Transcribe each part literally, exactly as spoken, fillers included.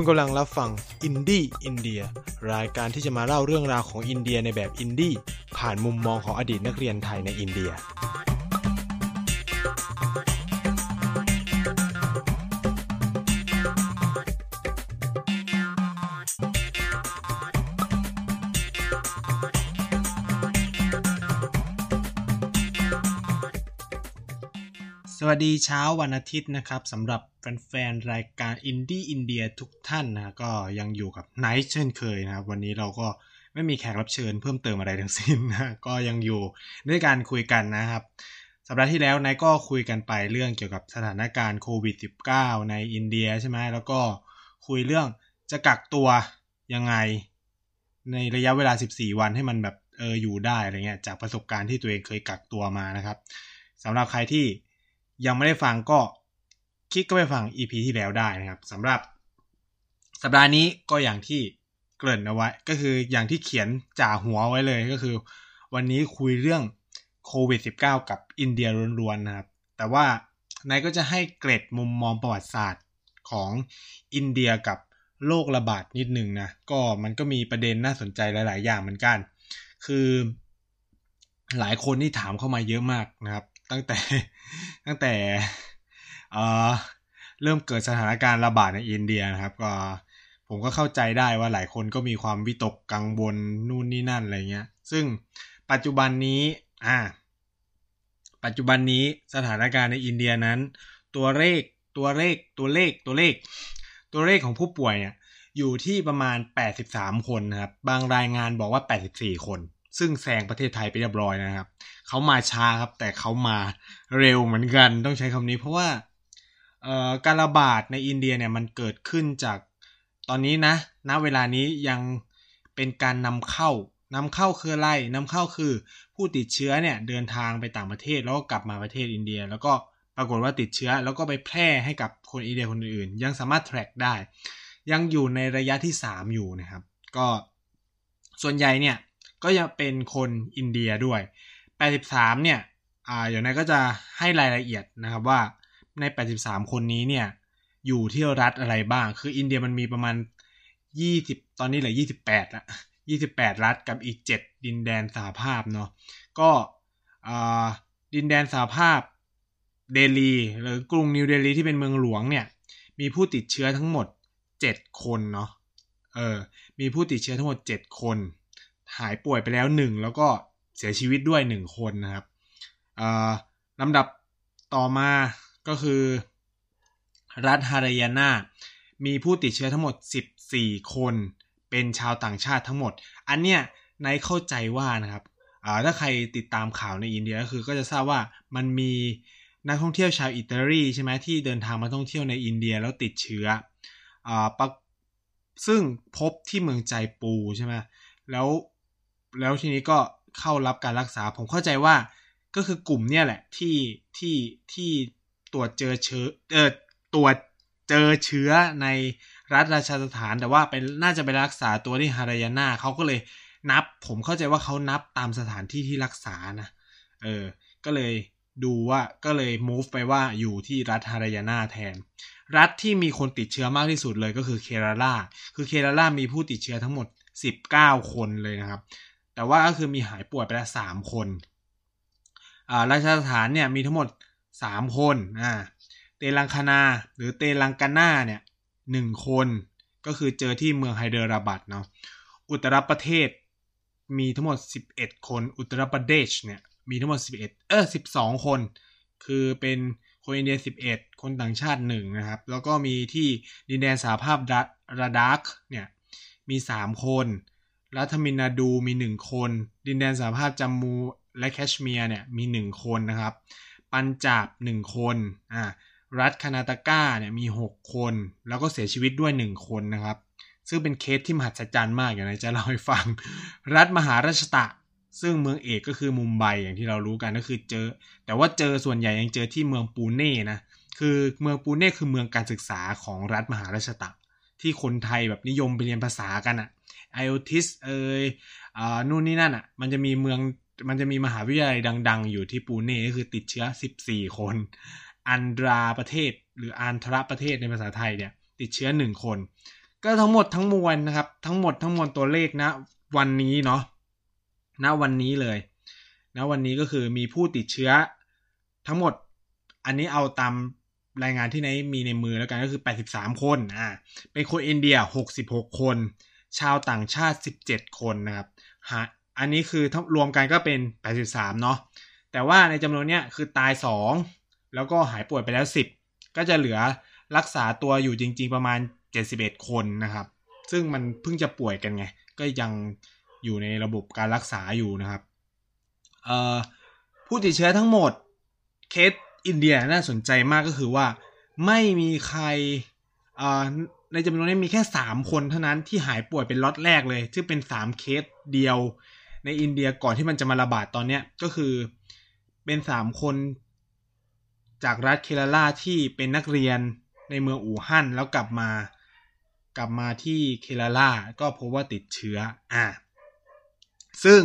คุณกำลังรับฟังอินดี้อินเดียรายการที่จะมาเล่าเรื่องราวของอินเดียในแบบอินดี้ผ่านมุมมองของอดีตนักเรียนไทยในอินเดียสวัสดีเช้าวันอาทิตย์นะครับสำหรับแฟนๆรายการอินดี้อินเดียทุกท่านนะก็ยังอยู่กับไนท์เช่นเคยนะครับวันนี้เราก็ไม่มีแขกรับเชิญเพิ่มเติมอะไรทั้งสิ้นนะก็ยังอยู่ด้วยการคุยกันนะครับสัปดาห์ที่แล้วไนท์ก็คุยกันไปเรื่องเกี่ยวกับสถานการณ์โควิด สิบเก้า ในอินเดียใช่ไหมแล้วก็คุยเรื่องจะกักตัวยังไงในระยะเวลาสิบสี่วันให้มันแบบเอออยู่ได้อะไรเงี้ยจากประสบการณ์ที่ตัวเองเคยกักตัวมานะครับสำหรับใครที่ยังไม่ได้ฟังก็คลิกก็ไปฟัง อี พี ที่แล้วได้นะครับสำหรับสัปดาห์นี้ก็อย่างที่เกริ่นเอาไว้ก็คืออย่างที่เขียนจ่าหัวไว้เลยก็คือวันนี้คุยเรื่องโควิด สิบเก้า กับอินเดียล้วนๆนะครับแต่ว่านายก็จะให้เกร็ดมุมมองประวัติศาสตร์ของอินเดียกับโรคระบาดนิดนึงนะก็มันก็มีประเด็นน่าสนใจหลายๆอย่างเหมือนกันคือหลายคนที่ถามเข้ามาเยอะมากนะครับตั้งแต่ตั้งแต่เอ่อเริ่มเกิดสถานการณ์ระบาดในอินเดียนะครับก็ผมก็เข้าใจได้ว่าหลายคนก็มีความวิตกกังวลนู่นนี่นั่นอะไรเงี้ยซึ่งปัจจุบันนี้อ่าปัจจุบันนี้สถานการณ์ในอินเดียนั้นตัวเลขตัวเลขตัวเลขตัวเลขตัวเลขของผู้ป่วยเนี่ยอยู่ที่ประมาณแปดสิบสามคนนะครับบางรายงานบอกว่าแปดสิบสี่คนซึ่งแซงประเทศไทยไปเรียบร้อยนะครับเขามาช้าครับแต่เขามาเร็วเหมือนกันต้องใช้คำนี้เพราะว่าการระบาดในอินเดียเนี่ยมันเกิดขึ้นจากตอนนี้นะณเวลานี้ยังเป็นการนำเข้านำเข้าคืออะไรนำเข้าคือผู้ติดเชื้อเนี่ยเดินทางไปต่างประเทศแล้วก็กลับมาประเทศอินเดียแล้วก็ปรากฏว่าติดเชื้อแล้วก็ไปแพร่ให้กับคนอินเดียคนอื่นยังสามารถแทร็กได้ยังอยู่ในระยะที่สามอยู่นะครับก็ส่วนใหญ่เนี่ยก็ยังเป็นคนอินเดียด้วยแปดสิบสามเนี่ยอ่าเดี๋ยวนายก็จะให้รายละเอียดนะครับว่าในแปดสิบสามคนนี้เนี่ยอยู่ที่รัฐอะไรบ้างคืออินเดียมันมีประมาณยี่สิบตอนนี้เหลือยี่สิบแปดละยี่สิบแปดรัฐกับอีกเจ็ดดินแดนสหภาพเนาะก็อ่าดินแดนสหภาพเดลีหรือกรุงนิวเดลีที่เป็นเมืองหลวงเนี่ยมีผู้ติดเชื้อทั้งหมดเจ็ดคนเนาะเออมีผู้ติดเชื้อทั้งหมดเจ็ดคนหายป่วยไปแล้วหนึ่งแล้วก็เสียชีวิตด้วยหนึ่งคนนะครับเอ่อลำดับต่อมาก็คือรัฐฮาริยานามีผู้ติดเชื้อทั้งหมดสิบสี่คนเป็นชาวต่างชาติทั้งหมดอันเนี้ยนายเข้าใจว่านะครับเอ่อถ้าใครติดตามข่าวในอินเดียก็คือก็จะทราบว่ามันมีนักท่องเที่ยวชาวอิตาลีใช่ไหมที่เดินทางมาท่องเที่ยวในอินเดียแล้วติดเชื้อเอ่อซึ่งพบที่เมืองใจปูใช่ไหมแล้วแล้วทีนี้ก็เข้ารับการรักษาผมเข้าใจว่าก็คือกลุ่มเนี่ยแหละที่ที่ที่ตรวจเจอเชื้อเอ่อตรวจเจอเชื้อในรัฐราชสถานแต่ว่าเป็นน่าจะไปรักษาตัวที่ฮารายานาเขาก็เลยนับผมเข้าใจว่าเขานับตามสถานที่ที่รักษานะเออก็เลยดูว่าก็เลย move ไปว่าอยู่ที่รัฐฮารายานาแทนรัฐที่มีคนติดเชื้อมากที่สุดเลยก็คือเคราลาคือเคราลามีผู้ติดเชื้อทั้งหมดสิบเก้าคนเลยนะครับแต่ว่าก็คือมีหายป่วยไปแล้วสามคนอ่าราชสถานเนี่ยมีทั้งหมดสามคนอ่าเตลังคานาหรือเตลังกานาเนี่ยหนึ่งคนก็คือเจอที่เมืองไฮเดอราบัดเนาะอุตตรประเทศมีทั้งหมดสิบเอ็ดคนอุตตรประเทศเนี่ยมีทั้งหมดสิบเอ็ดเออสิบสองคนคือเป็นคนอินเดียสิบเอ็ดคนต่างชาติหนึ่งนะครับแล้วก็มีที่ดินแดนสหภาพระดักเนี่ยมีสามคนรัฐทามิลนาดูมีหนึ่งคนดินแดนสหภาพจัมมูและแคชเมียร์เนี่ยมีหนึ่งคนนะครับปัญจาบหนึ่งคนอ่ารัฐคาร์นาตากาเนี่ยมีหกคนแล้วก็เสียชีวิตด้วยหนึ่งคนนะครับซึ่งเป็นเคสที่มหัศจรรย์มากอย่างไรจะเล่าให้ฟังรัฐมหาราชตะซึ่งเมืองเอกก็คือมุมไบอย่างที่เรารู้กันก็คือเจอแต่ว่าเจอส่วนใหญ่ยังเจอที่เมืองปูเน่นะคือเมืองปูเน่คือเมืองการศึกษาของรัฐมหาราชตะที่คนไทยแบบนิยมไปเรียนภาษากันอ่ะไอโอทิสเอ่ยอ่านู่นนี่นั่นอ่ะมันจะมีเมืองมันจะมีมหาวิทยาลัยดังๆอยู่ที่ปูเน่ก็คือติดเชื้อสิบสี่คนอันดราประเทศหรืออันทรประเทศในภาษาไทยเนี่ยติดเชื้อหนึ่งคน ก็ทั้งหมดทั้งมวลนะครับทั้งหมดทั้งมวลตัวเลขนะวันนี้เนาะณวันนี้เลยณวันนี้ก็คือมีผู้ติดเชื้อทั้งหมดอันนี้เอาตามรายงานที่ไหนมีในมือแล้วกันก็คือแปดสิบสามคนอ่าเป็นคนอินเดียหกสิบหกคนชาวต่างชาติสิบเจ็ดคนนะครับหาอันนี้คือรวมกันก็เป็นแปดสิบสามเนาะแต่ว่าในจำนวนเนี้ยคือตายสองแล้วก็หายป่วยไปแล้วสิบก็จะเหลือรักษาตัวอยู่จริงๆประมาณเจ็ดสิบเอ็ดคนนะครับซึ่งมันเพิ่งจะป่วยกันไงก็ยังอยู่ในระบบการรักษาอยู่นะครับเอ่อผู้ติดเชื้อทั้งหมดเคสอินเดียน่าสนใจมากก็คือว่าไม่มีใครเอ่อในจำนวนนี้มีแค่สามคนเท่านั้นที่หายป่วยเป็นล็อตแรกเลยซึ่งเป็นสามเคสเดียวในอินเดียก่อนที่มันจะมาระบาดตอนเนี้ยก็คือเป็นสามคนจากรัฐเคราลาที่เป็นนักเรียนในเมืองอู่ฮั่นแล้วกลับมากลับมาที่เคราลาก็พบว่าติดเชื้ออ่ะซึ่ง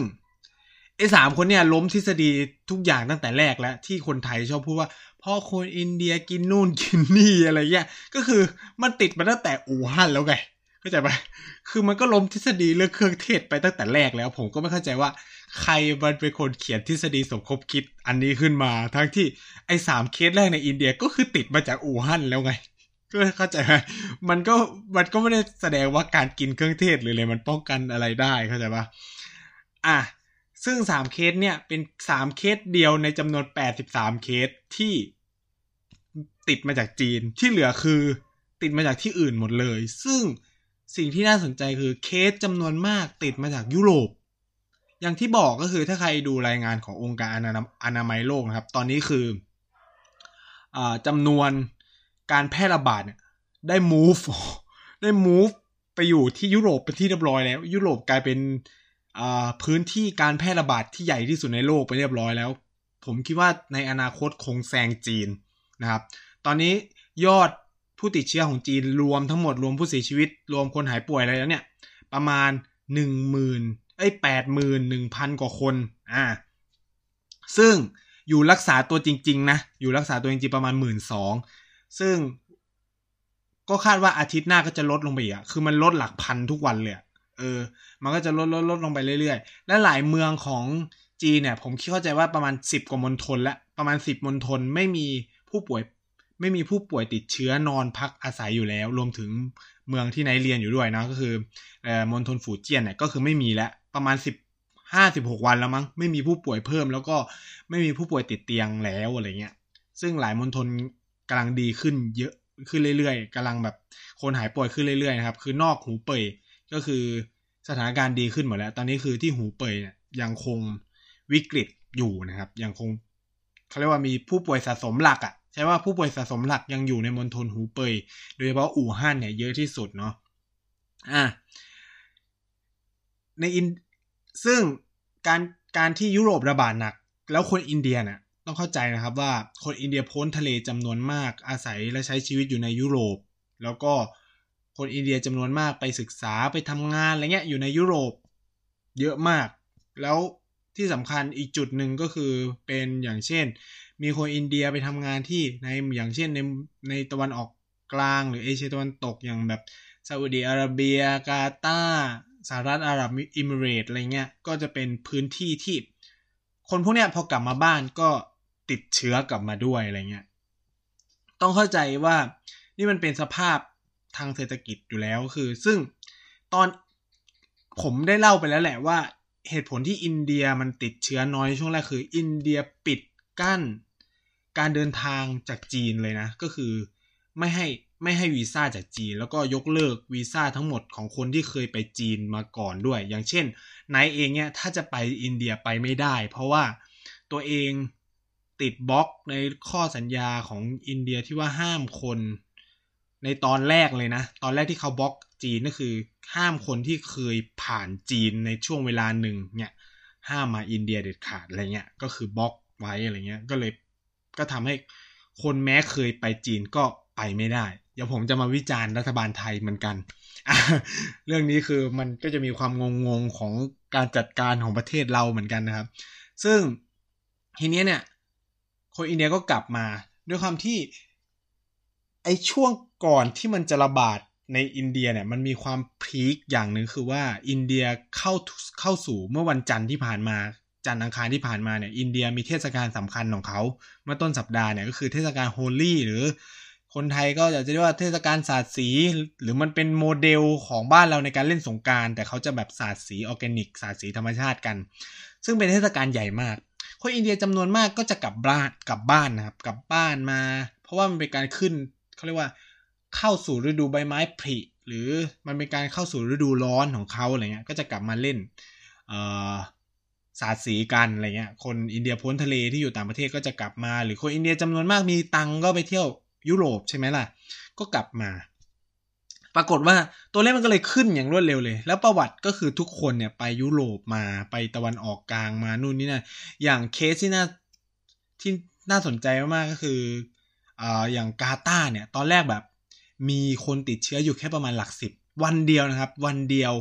ไอ้สามคนเนี่ยล้มทฤษฎีทุกอย่างตั้งแต่แรกแล้วที่คนไทยชอบพูดว่าพ่อคนอินเดียกินนู่นกินนี่อะไรเงี้ยก็คือมันติดมาตั้งแต่อู่ฮั่นแล้วไงเข้าใจปะคือมันก็ล้มทฤษฎีเรื่องเครื่องเทศไปตั้งแต่แรกแล้วผมก็ไม่เข้าใจว่าใครมันเป็นคนเขียนทฤษฎีสมคบคิดอันนี้ขึ้นมาทั้งที่ไอ้สามเคสแรกในอินเดียก็คือติดมาจากอู่ฮั่นแล้วไงก็เข้าใจไหมมันก็มันก็ไม่ได้แสดงว่าการกินเครื่องเทศหรืออะไรมันป้องกันอะไรได้เข้าใจปะอ่ะซึ่งสามเคสเนี่ยเป็นสามเคสเดียวในจำนวนแปดสิบสามเคสที่ติดมาจากจีนที่เหลือคือติดมาจากที่อื่นหมดเลยซึ่งสิ่งที่น่าสนใจคือเคสจำนวนมากติดมาจากยุโรปอย่างที่บอกก็คือถ้าใครดูรายงานขององค์การอนามัยโลกนะครับตอนนี้คือเอ่อจำนวนการแพร่ระบาดเนี่ยได้ move ได้ move ไปอยู่ที่ยุโรปเป็นที่เรียบร้อยแล้วยุโรปกลายเป็นพื้นที่การแพร่ระบาดที่ใหญ่ที่สุดในโลกไปเรียบร้อยแล้วผมคิดว่าในอนาคตคงแซงจีนนะครับตอนนี้ยอดผู้ติดเชื้อของจีนรวมทั้งหมดรวมผู้เสียชีวิตรวมคนหายป่วยอะไรแล้วเนี่ยประมาณ หนึ่งหมื่น เอ้ย แปดหมื่นหนึ่งพัน กว่าคนอ่าซึ่งอยู่รักษาตัวจริงๆนะอยู่รักษาตัวจริงๆประมาณ หนึ่งหมื่นสองพัน ซึ่งก็คาดว่าอาทิตย์หน้าก็จะลดลงไปอีกอ่ะคือมันลดหลักพันทุกวันเลยเออมันก็จะลดลดลดลงไปเรื่อยๆและหลายเมืองของจีนเนี่ยผมคิดเข้าใจว่าประมาณสิบกว่ามณฑลละประมาณสิบมณฑลไม่มีผู้ป่วยไม่มีผู้ป่วยติดเชื้อนอนพักอาศัยอยู่แล้วรวมถึงเมืองที่ไหนเรียนอยู่ด้วยนะก็คือเอ่อมณฑลฝูเจี้ยนเนี่ยก็คือไม่มีแล้วประมาณสิบห้า สิบหกวันแล้วมั้งไม่มีผู้ป่วยเพิ่มแล้วก็ไม่มีผู้ป่วยติดเตียงแล้วอะไรเงี้ยซึ่งหลายมณฑลกำลังดีขึ้นเยอะขึ้นเรื่อยๆกำลังแบบคนหายป่วยขึ้นเรื่อยๆนะครับคือนอกหูเป่ยก็คือสถานการณ์ดีขึ้นหมดแล้วตอนนี้คือที่หูเป่ยเนี่ยยังคงวิกฤตอยู่นะครับยังคงเขาเรียกว่ามีผู้ป่วยสะสมหลักอ่ะใช่ว่าผู้ป่วยสะสมหลักยังอยู่ในมณฑลหูเป่ยโดยเฉพาะอู่ฮั่นเนี่ยเยอะที่สุดเนาะอ่ะในอินซึ่งการการที่ยุโรประบาดหนักแล้วคนอินเดียเนี่ยต้องเข้าใจนะครับว่าคนอินเดียพ้นทะเลจำนวนมากอาศัยและใช้ชีวิตอยู่ในยุโรปแล้วก็คนอินเดียจำนวนมากไปศึกษาไปทำงานอะไรเงี้ยอยู่ในยุโรปเยอะมากแล้วที่สำคัญอีกจุดหนึ่งก็คือเป็นอย่างเช่นมีคนอินเดียไปทำงานที่ในอย่างเช่นในในตะวันออกกลางหรือเอเชียตะวันตกอย่างแบบซาอุดิอาระเบียกาตาร์สหรัฐอาหรับเอมิเรตส์อะไรเงี้ยก็จะเป็นพื้นที่ที่คนพวกเนี้ยพอกลับมาบ้านก็ติดเชื้อกลับมาด้วยอะไรเงี้ยต้องเข้าใจว่านี่มันเป็นสภาพทางเศรษฐกิจอยู่แล้วคือซึ่งตอนผมได้เล่าไปแล้วแหละว่าเหตุผลที่อินเดียมันติดเชื้อน้อยช่วงแรกคืออินเดียปิดกั้นการเดินทางจากจีนเลยนะก็คือไม่ให้ไม่ให้วีซ่าจากจีนแล้วก็ยกเลิกวีซ่าทั้งหมดของคนที่เคยไปจีนมาก่อนด้วยอย่างเช่นนายเองเนี่ยถ้าจะไปอินเดียไปไม่ได้เพราะว่าตัวเองติดบล็อกในข้อสัญญาของอินเดียที่ว่าห้ามคนในตอนแรกเลยนะตอนแรกที่เขาบล็อกจีนก็คือห้ามคนที่เคยผ่านจีนในช่วงเวลาหนึ่งเนี่ยห้ามมาอินเดียเด็ดขาดอะไรเงี้ยก็คือบล็อกไว้อะไรเงี้ยก็เลยก็ทำให้คนแม้เคยไปจีนก็ไปไม่ได้เดี๋ยวผมจะมาวิจารณ์รัฐบาลไทยเหมือนกันเรื่องนี้คือมันก็จะมีความงงๆของการจัดการของประเทศเราเหมือนกันนะครับซึ่งทีนี้เนี่ยคนอินเดียก็กลับมาด้วยความที่ไอ้ช่วงก่อนที่มันจะระบาด ในอินเดียเนี่ยมันมีความพีคอย่างหนึ่งคือว่าอินเดียเข้าเข้าสู่เมื่อวันจันทร์ที่ผ่านมาจันทร์อังคารที่ผ่านมาเนี่ยอินเดียมีเทศกาลสำคัญของเขาเมื่อต้นสัปดาห์เนี่ยก็คือเทศกาลโฮลี่หรือคนไทยก็จะเรียกว่าเทศกาลสาดสีหรือมันเป็นโมเดลของบ้านเราในการเล่นสงกรานต์แต่เขาจะแบบสาดสีออร์แกนิกสาดสีธรรมชาติกันซึ่งเป็นเทศกาลใหญ่มากคนอินเดียจำนวนมากก็จะกลับบ้านกลับบ้านนะครับกลับบ้านมาเพราะว่ามันเป็นการขึ้นเขาเรียกว่าเข้าสู่ฤดูใบไม้ผลิหรือมันเป็นการเข้าสู่ฤดูร้อนของเขาอะไรเงี้ยก็จะกลับมาเล่นสาดสีกันอะไรเงี้ยคนอินเดียพ้นทะเลที่อยู่ต่างประเทศก็จะกลับมาหรือคนอินเดียจำนวนมากมีตังก็ไปเที่ยวยุโรปใช่ไหมล่ะก็กลับมาปรากฏว่าตัวเลขมันก็เลยขึ้นอย่างรวดเร็วเลยแล้วประวัติก็คือทุกคนเนี่ยไปยุโรปมาไปตะวันออกกลางมานู่นนี่นะอย่างเคสที่น่าที่น่าสนใจมากๆก็คืออ่าอย่างกาตาร์เนี่ยตอนแรกแบบมีคนติดเชื้ออยู่แค่ประมาณหลักสิบวันเดียวนะครับวันเดียว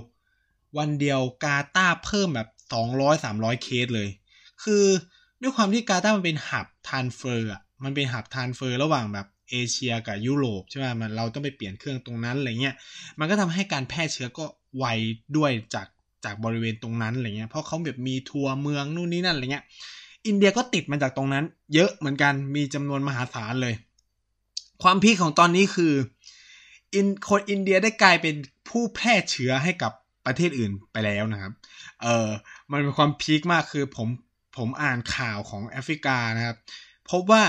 วันเดียวกาตาร์เพิ่มแบบ สองร้อยถึงสามร้อย เคสเลยคือด้วยความที่กาตาร์มันเป็นหับทรานสเฟอร์อ่ะมันเป็นหับทรานสเฟอร์ระหว่างแบบเอเชียกับยุโรปใช่ไหมมันเราต้องไปเปลี่ยนเครื่องตรงนั้นอะไรเงี้ยมันก็ทำให้การแพร่เชื้อก็ไวด้วยจากจากบริเวณตรงนั้นอะไรเงี้ยเพราะเขาแบบมีทัวร์เมืองนู่นนี่นั่นอะไรเงี้ยอินเดียก็ติดมาจากตรงนั้นเยอะเหมือนกันมีจำนวนมหาศาลเลยความพีคของตอนนี้คืออินคนอินเดียได้กลายเป็นผู้แพร่เชื้อให้กับประเทศอื่นไปแล้วนะครับเออมันเป็นความพีคมากคือผมผมอ่านข่าวของแอฟริกานะครับพบว่า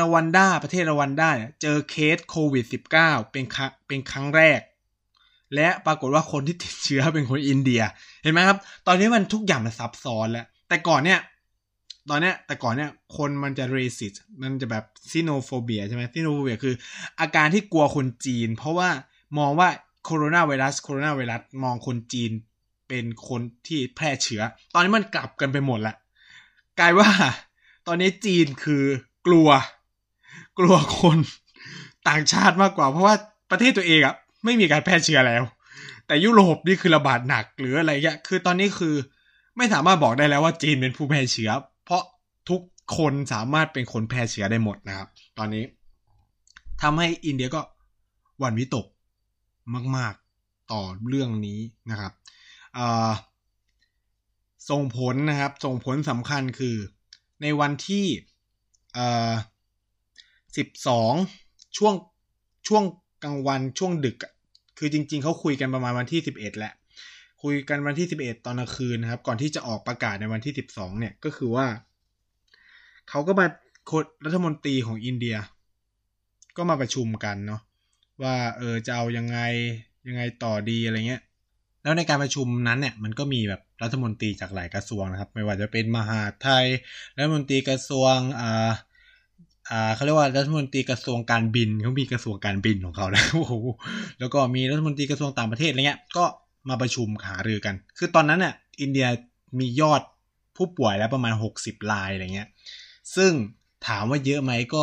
รวันดาประเทศรวันดาเจอเคสโควิด สิบเก้า เป็นครั้งเป็นครั้งแรกและปรากฏว่าคนที่ติดเชื้อเป็นคนอินเดียเห็นไหมครับตอนนี้มันทุกอย่างมันซับซ้อนแล้วแต่ก่อนเนี่ยตอนเนี้ยแต่ก่อนเนี่ยคนมันจะเรซิสมันจะแบบซิโนโฟเบียใช่ไหมซิโนโฟเบียคืออาการที่กลัวคนจีนเพราะว่ามองว่าโคโรนาไวรัสโคโรนาไวรัสมองคนจีนเป็นคนที่แพร่เชื้อตอนนี้มันกลับกันไปหมดละกลายว่าตอนนี้จีนคือกลัวกลัวคนต่างชาติมากกว่าเพราะว่าประเทศตัวเองอะไม่มีการแพร่เชื้อแล้วแต่ยุโรปนี่คือระบาดหนักหรืออะไรเงี้ยคือตอนนี้คือไม่สามารถบอกได้แล้วว่าจีนเป็นผู้แพร่เชื้อเพราะทุกคนสามารถเป็นคนแพร่เชื้อได้หมดนะครับตอนนี้ทำให้อินเดียก็หวั่นวิตกมากๆต่อเรื่องนี้นะครับส่งผลนะครับส่งผลสำคัญคือในวันที่สิบสองช่วงช่วงกลางวันช่วงดึกคือจริงๆเขาคุยกันประมาณวันที่สิบเอ็ดแหละคุยกันวันที่สิบเอ็ดตอนกลางคืนนะครับก่อนที่จะออกประกาศในวันที่สิบสองเนี่ยก็คือว่าเขาก็มารัฐมนตรีของอินเดียก็มาประชุมกันเนาะว่าเออจะเอายังไงยังไงต่อดีอะไรเงี้ยแล้วในการประชุมนั้นเนี่ยมันก็มีแบบรัฐมนตรีจากหลายกระทรวงนะครับไม่ว่าจะเป็นมหาดไทยรัฐมนตรีกระทรวงอ่าอ่าเขาเรียกว่ารัฐมนตรีกระทรวงการบินเขามีกระทรวงการบินของเขาแล้วโอ้โหแล้วก็มีรัฐมนตรีกระทรวงต่างประเทศอะไรเงี้ยก็มาประชุมหารือกันคือตอนนั้นน่ะอินเดียมียอดผู้ป่วยแล้วประมาณหกสิบรายอะไรเงี้ยซึ่งถามว่าเยอะไหมก็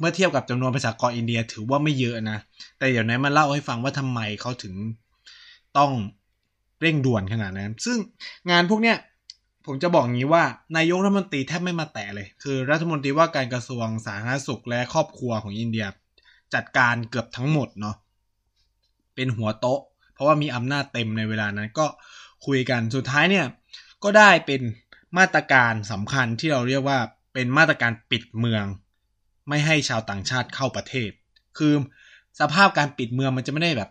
เมื่อเทียบกับจำนวนประชากรอินเดียถือว่าไม่เยอะนะแต่เดี๋ยวนี้มาเล่าให้ฟังว่าทำไมเขาถึงต้องเร่งด่วนขนาดนั้นซึ่งงานพวกเนี้ยผมจะบอกงี้ว่านายกรัฐมนตรีแทบไม่มาแตะเลยคือรัฐมนตรีว่าการกระทรวงสาธารณสุขและครอบครัวของอินเดียจัดการเกือบทั้งหมดเนาะเป็นหัวโต๊ะเพราะว่ามีอำนาจเต็มในเวลานั้นก็คุยกันสุดท้ายเนี่ยก็ได้เป็นมาตรการสำคัญที่เราเรียกว่าเป็นมาตรการปิดเมืองไม่ให้ชาวต่างชาติเข้าประเทศคือสภาพการปิดเมืองมันจะไม่ได้แบบ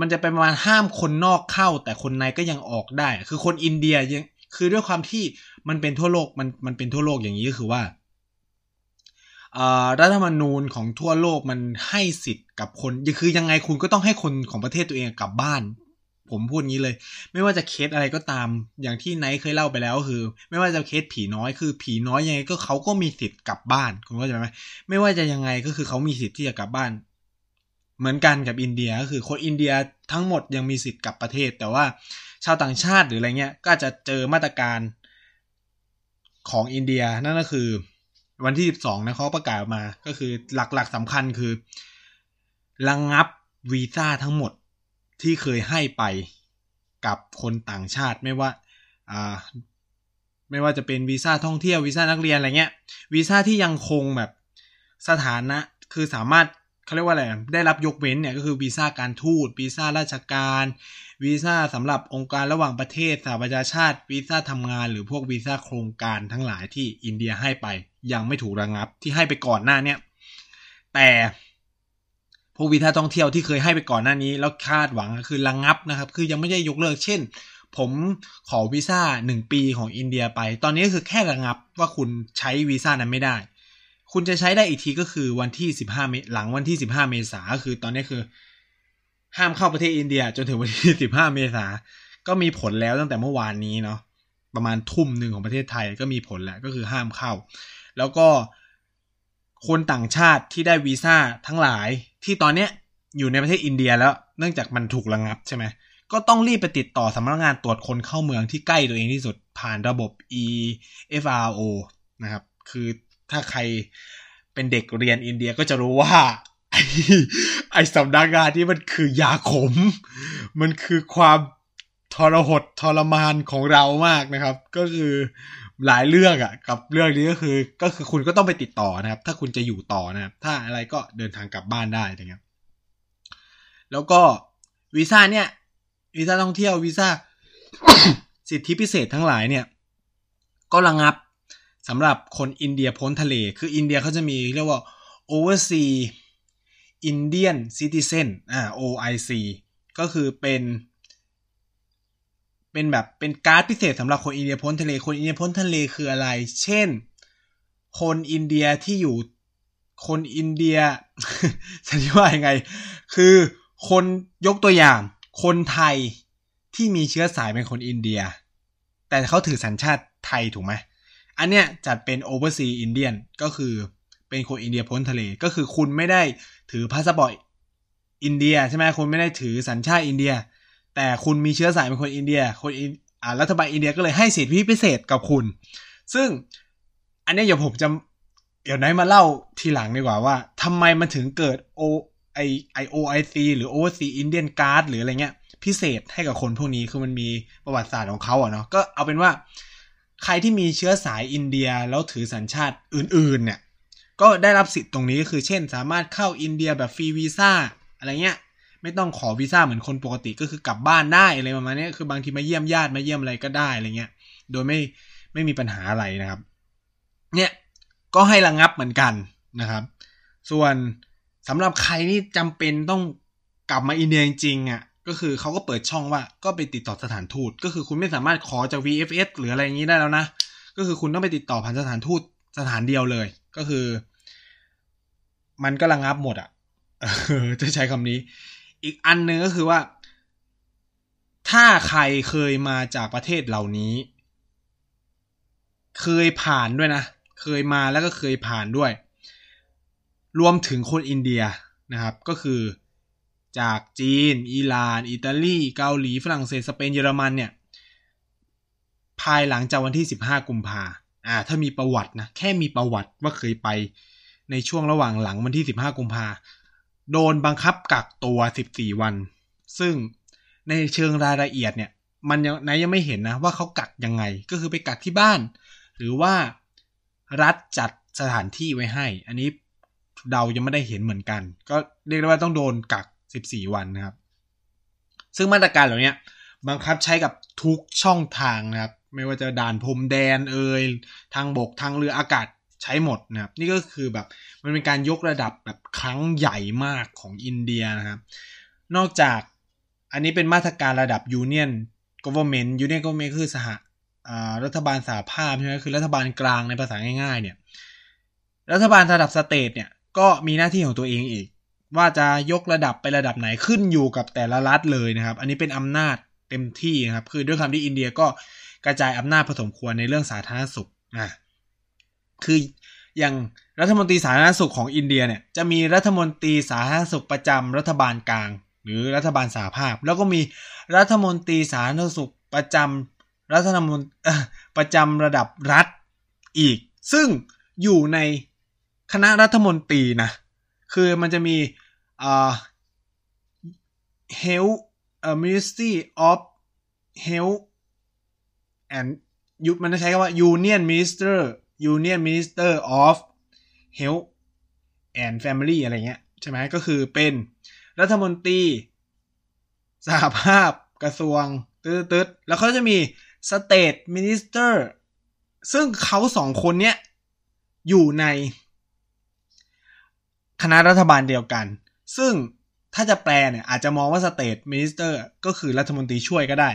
มันจะเป็นประมาณห้ามคนนอกเข้าแต่คนในก็ยังออกได้คือคนอินเดียยังคือด้วยความที่มันเป็นทั่วโลกมันมันเป็นทั่วโลกอย่างนี้ก็คือว่ารัฐธรรมนูญของทั่วโลกมันให้สิทธิ์กับคนคือยังไงคุณก็ต้องให้คนของประเทศตัวเองกลับบ้านผมพูดงี้เลยไม่ว่าจะเคสอะไรก็ตามอย่างที่ไนท์เคยเล่าไปแล้วคือไม่ว่าจะเคสผีน้อยคือผีน้อยยังไงก็เขาก็มีสิทธิ์กลับบ้านคุณเข้าใจไหมไม่ว่าจะยังไงก็คือเขามีสิทธิ์ที่จะกลับบ้านเหมือนกันกับอินเดียก็คือคนอินเดียทั้งหมดยังมีสิทธิ์กลับประเทศแต่ว่าชาวต่างชาติหรืออะไรเงี้ยก็จะเจอมาตรการของอินเดียนั่นก็คือวันที่สิบสองนะเขาประกาศมาก็คือหลักๆสำคัญคือระงับวีซ่าทั้งหมดที่เคยให้ไปกับคนต่างชาติไม่ว่าอ่าไม่ว่าจะเป็นวีซ่าท่องเที่ยววีซ่านักเรียนอะไรเงี้ยวีซ่าที่ยังคงแบบสถานะคือสามารถ เขาเรียกว่าอะไรได้รับยกเว้นเนี่ยก็คือวีซ่าการทูตวีซ่าราชการวีซ่าสำหรับองค์การระหว่างประเทศสหประชาชาติวีซ่าทำงานหรือพวกวีซ่าโครงการทั้งหลายที่อินเดียให้ไปยังไม่ถูกระงับที่ให้ไปก่อนหน้าเนี้ยแต่พวกวีซ่าท่องเที่ยวที่เคยให้ไปก่อนหน้านี้แล้วคาดหวังคือระงับนะครับคือยังไม่ได้ยกเลิกเช่นผมขอวีซ่าหนึ่งปีของอินเดียไปตอนนี้ก็คือแค่ระงับว่าคุณใช้วีซ่านั้นไม่ได้คุณจะใช้ได้อีกทีก็คือวันที่สิบห้าเมษหลังวันที่สิบห้าเมษาคือตอนนี้คือห้ามเข้าประเทศอินเดียจนถึงวันที่สิบห้าเมษาก็มีผลแล้วตั้งแต่เมื่อวานนี้เนาะประมาณทุ่มหนึ่งของประเทศไทยก็มีผลแล้วก็คือห้ามเข้าแล้วก็คนต่างชาติที่ได้วีซ่าทั้งหลายที่ตอนนี้อยู่ในประเทศอินเดียแล้วเนื่องจากมันถูกระงับใช่ไหมก็ต้องรีบไปติดต่อสำนักงานตรวจคนเข้าเมืองที่ใกล้ตัวเองที่สุดผ่านระบบ อี เอฟ อาร์ โอ นะครับคือถ้าใครเป็นเด็กเรียนอินเดียก็จะรู้ว่าไอ้ไอ้สำนักงานที่มันคือยาขมมันคือความทรหดทรมานของเรามากนะครับก็คือหลายเรื่องอ่ะกับเรื่องนี้ก็คือก็คือคุณก็ต้องไปติดต่อนะครับถ้าคุณจะอยู่ต่อนะครับถ้าอะไรก็เดินทางกลับบ้านได้อย่างเงี้ยแล้วก็วีซ่าเนี่ยวีซ่าท่องเที่ยววีซ่า สิทธิพิเศษทั้งหลายเนี่ยก็ระงับสำหรับคนอินเดียพ้นทะเลคืออินเดียเขาจะมีเรียกว่า Overseas Indian Citizen อ่า โอ ไอ ซี ก็คือเป็นเป็นแบบเป็นการ์ดพิเศษสำหรับคนอินเดียพ้นทะเลคนอินเดียพ้นทะเลคืออะไรเช่นคนอินเดียที่อยู่คนอินเดียจะเรียกว่ายังไงคือคนยกตัวอย่างคนไทยที่มีเชื้อสายเป็นคนอินเดียแต่เขาถือสัญชาติไทยถูกไหมอันเนี้ยจัดเป็น Overseas Indian ก็คือเป็นคนอินเดียพ้นทะเลก็คือคุณไม่ได้ถือพาสปอร์ตอินเดียใช่ไหมคุณไม่ได้ถือสัญชาติอินเดียแต่คุณมีเชื้อสายเป็นคนอินเดียคนอ่ารัฐบาลอินเดียก็เลยให้สิทธิพิเศษกับคุณซึ่งอันเนี้ยเดี๋ยวผมจะเดี๋ยวนายมาเล่าทีหลังดีกว่าว่าทำไมมันถึงเกิด O ไอ โอ ไอ ซี หรือ Overseas Indian Card หรืออะไรเงี้ยพิเศษให้กับคนพวกนี้คือมันมีประวัติศาสตร์ของเขาอ่ะเนาะก็เอาเป็นว่าใครที่มีเชื้อสายอินเดียแล้วถือสัญชาติอื่นๆเนี่ยก็ได้รับสิทธิ์ตรงนี้ก็คือเช่นสามารถเข้าอินเดียแบบฟรีวีซ่าอะไรเงี้ยไม่ต้องขอวีซ่าเหมือนคนปกติก็คือกลับบ้านได้อะไรประมาณนี้คือบางทีมาเยี่ยมญาติมาเยี่ยมอะไรก็ได้อะไรเงี้ยโดยไม่ไม่มีปัญหาอะไรนะครับเนี่ยก็ให้ระงับเหมือนกันนะครับส่วนสำหรับใครนี่จำเป็นต้องกลับมาอินเดียจริงๆอ่ะก็คือเขาก็เปิดช่องว่าก็ไปติดต่อสถานทูตก็คือคุณไม่สามารถขอจาก วี เอฟ เอส หรืออะไรอย่างนี้ได้แล้วนะก็คือคุณต้องไปติดต่อผ่านสถานทูตสถานเดียวเลยก็คือมันก็ระงับหมดอ่ะจะใช้คำนี้อีกอันนึงก็คือว่าถ้าใครเคยมาจากประเทศเหล่านี้เคยผ่านด้วยนะเคยมาแล้วก็เคยผ่านด้วยรวมถึงคนอินเดียนะครับก็คือจากจีนอิหร่านอิตาลีเกาหลีฝรั่งเศสสเปนเยอรมันเนี่ยภายหลังจากวันที่สิบห้ากุมภาอ่าถ้ามีประวัตินะแค่มีประวัติว่าเคยไปในช่วงระหว่างหลังวันที่สิบห้ากุมภาโดนบังคับกักตัวสิบสี่วันซึ่งในเชิงรายละเอียดเนี่ยมันยังไหนยังไม่เห็นนะว่าเขากักยังไงก็คือไปกักที่บ้านหรือว่ารัฐจัดสถานที่ไว้ให้อันนี้เรายังไม่ได้เห็นเหมือนกันก็เรียกได้ว่าต้องโดนกักสิบสี่วันนะครับซึ่งมาตรการเหล่านี้บังคับใช้กับทุกช่องทางนะครับไม่ว่าจะด่านพรมแดนเอ่ยทางบกทางเรืออากาศใช้หมดนะครับนี่ก็คือแบบมันเป็นการยกระดับแบบครั้งใหญ่มากของอินเดียนะครับนอกจากอันนี้เป็นมาตรการระดับ Union Government Union Government คือสหอ่ารัฐบาลสหภาพใช่ไหมคือรัฐบาลกลางในภาษาง่ายๆเนี่ยรัฐบาลระดับสเตทเนี่ยก็มีหน้าที่ของตัวเองอีกว่าจะยกระดับไประดับไหนขึ้นอยู่กับแต่ละรัฐเลยนะครับอันนี้เป็นอำนาจเต็มที่นะครับคือด้วยความที่อินเดียก็กระจายอำนาจผสมควรในเรื่องสาธารณสุขอ่ะคืออย่างรัฐมนตรีสาธารณสุขของอินเดียเนี่ยจะมีรัฐมนตรีสาธารณสุขประจำรัฐบาลกลางหรือรัฐบาลสหภาพแล้วก็มีรัฐมนตรีสาธารณสุขประจำรัฐมนตรีประจำระดับรัฐอีกซึ่งอยู่ในคณะรัฐมนตรีนะคือมันจะมีUh, health uh, Ministry of Health and ยุมันจะใช้คำว่า Union Minister Union Minister of Health and Family อะไรเงี้ย ใช่ไหมก็คือเป็นรัฐมนตรีสหภาพกระทรวงตืดๆแล้วเขาจะมี State Minister ซึ่งเขาสองคนเนี้ยอยู่ในคณะรัฐบาลเดียวกันซึ่งถ้าจะแปลเนี่ยอาจจะมองว่า State Minister ก็คือรัฐมนตรีช่วยก็ได้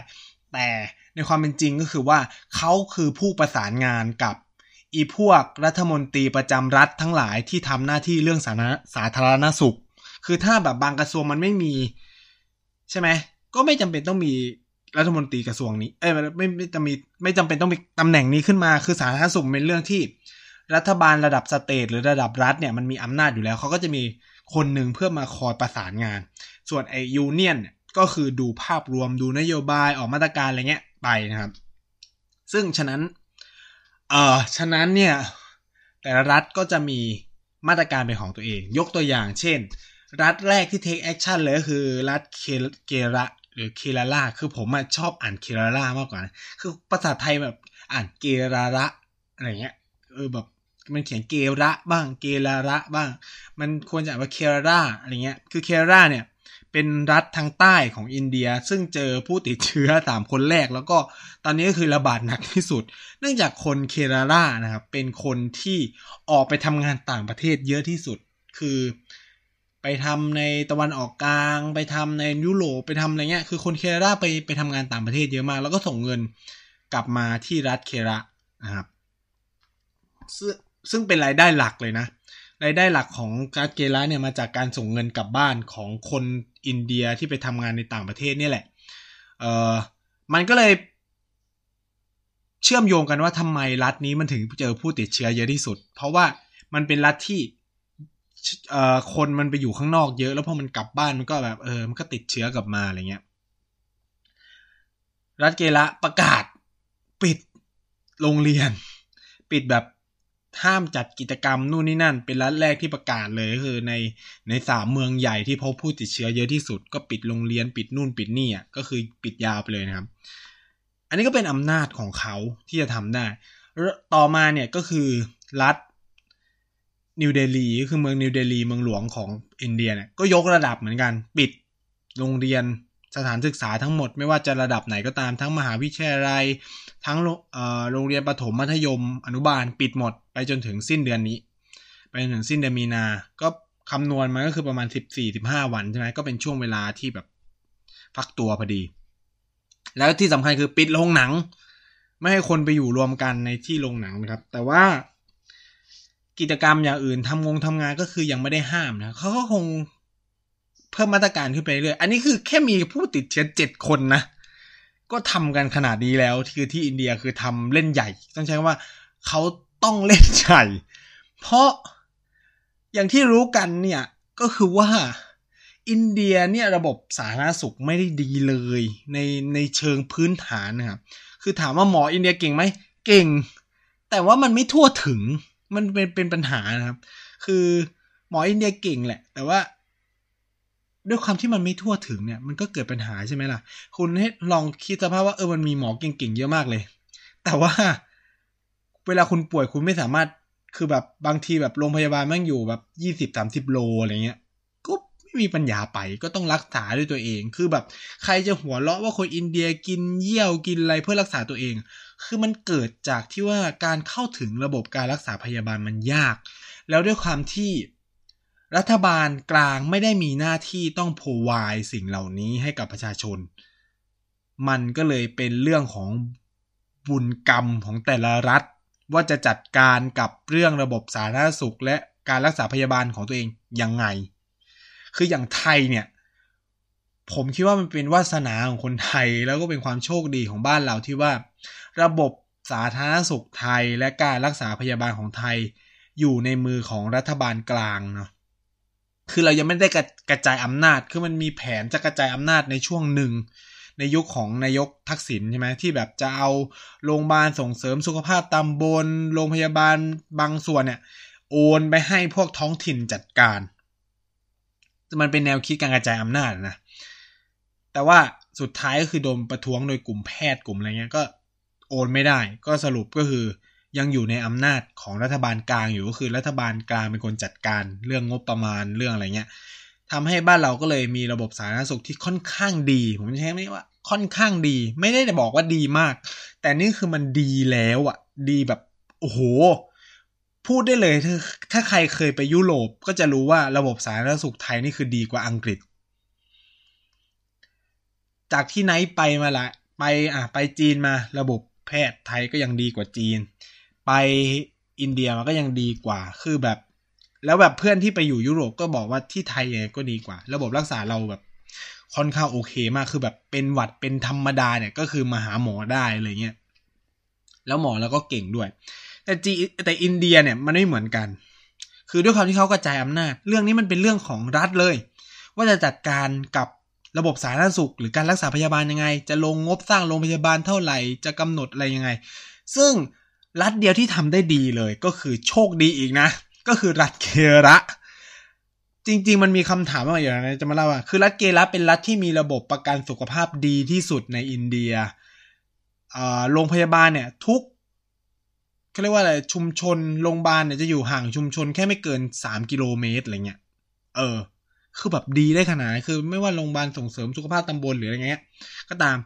แต่ในความเป็นจริงก็คือว่าเขาคือผู้ประสานงานกับอีพวกรัฐมนตรีประจำรัฐทั้งหลายที่ทำหน้าที่เรื่องสาธารณสาธารณสุขคือถ้าแบบบางกระทรวงมันไม่มีใช่ไหมก็ไม่จำเป็นต้องมีรัฐมนตรีกระทรวงนี้เอ้ยไม่ไม่จะมีไม่จำเป็นต้องมีตำแหน่งนี้ขึ้นมาคือสาธารณสุขเป็นเรื่องที่รัฐบาลระดับสเตทหรือระดับรัฐเนี่ยมันมีอำนาจอยู่แล้วเขาก็จะมีคนหนึ่งเพื่อมาคอยประสานงานส่วนไอ้ยูเนียนก็คือดูภาพรวมดูนโยบายออกมาตรการอะไรเงี้ยไปนะครับซึ่งฉะนั้นเอ่อฉะนั้นเนี่ยแต่ละรัฐก็จะมีมาตรการเป็นของตัวเองยกตัวอย่างเช่นรัฐแรกที่ take action เลยก็คือรัฐเคระหรือเคราลาคือผมอ่ะชอบอ่านเคราลามากกว่านะคือภาษาไทยแบบอ่านเกราระอะไรเงี้ยเออแบบมันเขียนเกระบ้างเกราระบ้างมันควรจะอ่านว่าเคราลาอะไรเงี้ยคือเคราลาเนี่ยเป็นรัฐทางใต้ของอินเดียซึ่งเจอผู้ติดเชื้อสามคนแรกแล้วก็ตอนนี้ก็คือระบาดหนักที่สุดเนื่องจากคนเคราลานะครับเป็นคนที่ออกไปทำงานต่างประเทศเยอะที่สุดคือไปทำในตะวันออกกลางไปทำในยุโรปไปทำอะไรเงี้ยคือคนเคราลาไปไปทำงานต่างประเทศเยอะมากแล้วก็ส่งเงินกลับมาที่รัฐเคระนะครับซึ่งเป็นรายได้หลักเลยนะรายได้หลักของรัฐเคราเนี่ยมาจากการส่งเงินกลับบ้านของคนอินเดียที่ไปทำงานในต่างประเทศนี่แหละเอ่อมันก็เลยเชื่อมโยงกันว่าทำไมรัฐนี้มันถึงเจอผู้ติดเชื้อเยอะที่สุดเพราะว่ามันเป็นรัฐที่เอ่อคนมันไปอยู่ข้างนอกเยอะแล้วพอมันกลับบ้านมันก็แบบเออมันก็ติดเชื้อกลับมาอะไรเงี้ยรัฐเคราประกาศปิดโรงเรียนปิดแบบห้ามจัดกิจกรรมนู่นนี่นั่นเป็นรัฐแรกที่ประกาศเลยคือในในสามเมืองใหญ่ที่พบผู้ติดเชื้อเยอะที่สุดก็ปิดโรงเรียนปิดนู่นปิดนี่อ่ะก็คือปิดยาวไปเลยนะครับอันนี้ก็เป็นอำนาจของเขาที่จะทำได้ต่อมาเนี่ยก็คือรัฐนิวเดลีก็คือเมืองนิวเดลีเมืองหลวงของอินเดียเนี่ยก็ยกระดับเหมือนกันปิดโรงเรียนสถานศึกษาทั้งหมดไม่ว่าจะระดับไหนก็ตามทั้งมหาวิทยาลัยทั้งโรงเรียนประถมมัธยมอนุบาลปิดหมดไปจนถึงสิ้นเดือนนี้ไปจนถึงสิ้นเดือนมีนาก็คำนวณมันก็คือประมาณ สิบสี่ถึงสิบห้า วันใช่ไหมก็เป็นช่วงเวลาที่แบบพักตัวพอดีแล้วที่สำคัญคือปิดโรงหนังไม่ให้คนไปอยู่รวมกันในที่โรงหนังนะครับแต่ว่ากิจกรรมอย่างอื่นทำงงทำงานก็คือยังไม่ได้ห้ามนะเขาก็คงเพิ่มมาตรการขึ้นไปเรื่อยอันนี้คือแค่มีผู้ติดเชื้อเจ็ดคนนะก็ทำกันขนาดนี้แล้วคือที่อินเดียคือทำเล่นใหญ่ต้องใช้คำว่าเขาต้องเล่นใหญ่เพราะอย่างที่รู้กันเนี่ยก็คือว่าอินเดียเนี่ยระบบสาธารณสุขไม่ได้ดีเลยในในเชิงพื้นฐานนะครับคือถามว่าหมออินเดียเก่งไหมเก่งแต่ว่ามันไม่ทั่วถึงมันเป็นเป็นปัญหานะครับคือหมออินเดียเก่งแหละแต่ว่าด้วยความที่มันไม่ทั่วถึงเนี่ยมันก็เกิดปัญหาใช่ไหมล่ะคุณให้ลองคิดสภาพว่าเออมันมีหมอเก่งๆเยอะมากเลยแต่ว่าเวลาคุณป่วยคุณไม่สามารถคือแบบบางทีแบบโรงพยาบาลแม่งอยู่แบบยี่สิบสามสิบโลอะไรเงี้ยก็ไม่มีปัญญาไปก็ต้องรักษาด้วยตัวเองคือแบบใครจะหัวเราะว่าคนอินเดียกินเยี่ยวกินอะไรเพื่อรักษาตัวเองคือมันเกิดจากที่ว่าการเข้าถึงระบบการรักษาพยาบาลมันยากแล้วด้วยความที่รัฐบาลกลางไม่ได้มีหน้าที่ต้อง provide สิ่งเหล่านี้ให้กับประชาชนมันก็เลยเป็นเรื่องของบุญกรรมของแต่ละรัฐว่าจะจัดการกับเรื่องระบบสาธารณสุขและการรักษาพยาบาลของตัวเองยังไงคืออย่างไทยเนี่ยผมคิดว่ามันเป็นวาสนาของคนไทยแล้วก็เป็นความโชคดีของบ้านเราที่ว่าระบบสาธารณสุขไทยและการรักษาพยาบาลของไทยอยู่ในมือของรัฐบาลกลางเนาะคือเรายังไม่ได้กระจายอำนาจคือมันมีแผนจะกระจายอำนาจในช่วงหนึ่งในยุคของนายกทักษิณใช่ไหมที่แบบจะเอาโรงพยาบาลส่งเสริมสุขภาพตำบลโรงพยาบาลบางส่วนเนี่ยโอนไปให้พวกท้องถิ่นจัดการมันเป็นแนวคิดการกระจายอำนาจนะแต่ว่าสุดท้ายก็คือโดนประท้วงโดยกลุ่มแพทย์กลุ่มอะไรเงี้ยก็โอนไม่ได้ก็สรุปก็คือ ยังอยู่ในอำนาจของรัฐบาลกลางอยู่ก็คือรัฐบาลกลางเป็นคนจัดการเรื่องงบประมาณเรื่องอะไรเงี้ยทำให้บ้านเราก็เลยมีระบบสาธารณสุขที่ค่อนข้างดีผมใช้ไม่ว่าค่อนข้างดีไม่ได้บอกว่าดีมากแต่นี่คือมันดีแล้วอ่ะดีแบบโอ้โหพูดได้เลยถ้าใครเคยไปยุโรปก็จะรู้ว่าระบบสาธารณสุขไทยนี่คือดีกว่าอังกฤษจากที่ไหนไปมาละไปอ่ะไปจีนมาระบบแพทย์ไทยก็ยังดีกว่าจีนไปอินเดียมันก็ยังดีกว่าคือแบบแล้วแบบเพื่อนที่ไปอยู่ยุโรปก็บอกว่าที่ไทยยังไงก็ดีกว่าระบบรักษาเราแบบค่อนข้างโอเคมากคือแบบเป็นหวัดเป็นธรรมดาเนี่ยก็คือมาหาหมอได้อะไรเงี้ยแล้วหมอแล้วก็เก่งด้วยแต่จีแต่อินเดียเนี่ยมันไม่เหมือนกันคือด้วยความที่เขากระจายอำนาจเรื่องนี้มันเป็นเรื่องของรัฐเลยว่าจะจัดการกับระบบสาธารณสุขหรือการรักษาพยาบาลยังไงจะลงงบสร้างโรงพยาบาลเท่าไหร่จะกำหนดอะไรยังไงซึ่งรัฐเดียวที่ทำได้ดีเลยก็คือโชคดีอีกนะก็คือรัฐเคระจริงๆมันมีคำถามมาอยู่นะจะมาเล่าว่าคือรัฐเคระเป็นรัฐที่มีระบบประกันสุขภาพดีที่สุดในอินเดียโรงพยาบาลเนี่ยทุกเขาเรียกว่าอะไรชุมชนโรงพยาบาลเนี่ยจะอยู่ห่างชุมชนแค่ไม่เกินสามกิโลเมตรอะไรเงี้ยเออคือแบบดีได้ขนาดคือไม่ว่าโรงพยาบาลส่งเสริมสุขภาพตำบลหรืออะไรเงี้ยก็ตาม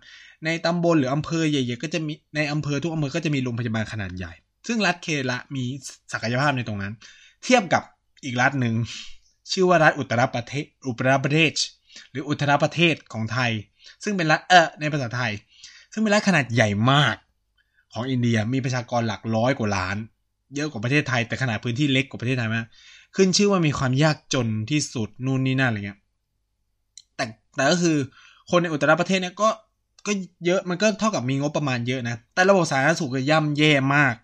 ในตำบลหรืออำเภอใหญ่ๆก็จะมีในอำเภอทุกอำเภอก็จะมีโรงพยาบาลขนาดใหญ่ซึ่งรัฐเคระมีศักยภาพในตรงนั้นเทียบกับอีกรัฐหนึ่งชื่อว่ารัฐอุตรประเทศอุตรประเทศหรืออุตรประเทศของไทยซึ่งเป็นรัฐเออในภาษาไทยซึ่งเป็นรัฐขนาดใหญ่มากของอินเดียมีประชากรหลักร้อยกว่าล้านเยอะกว่าประเทศไทยแต่ขนาดพื้นที่เล็กกว่าประเทศไทยมากขึ้นชื่อว่ามีความยากจนที่สุดนู่นนี่นั่นอะไรเงี้ยแต่แต่ก็คือคนในอุตรประเทศเนี่ยก็ก็เยอะมันก็เท่ากับมีงบประมาณเยอะนะแต่ระบบสาธารณสุขย่ำแย่มาก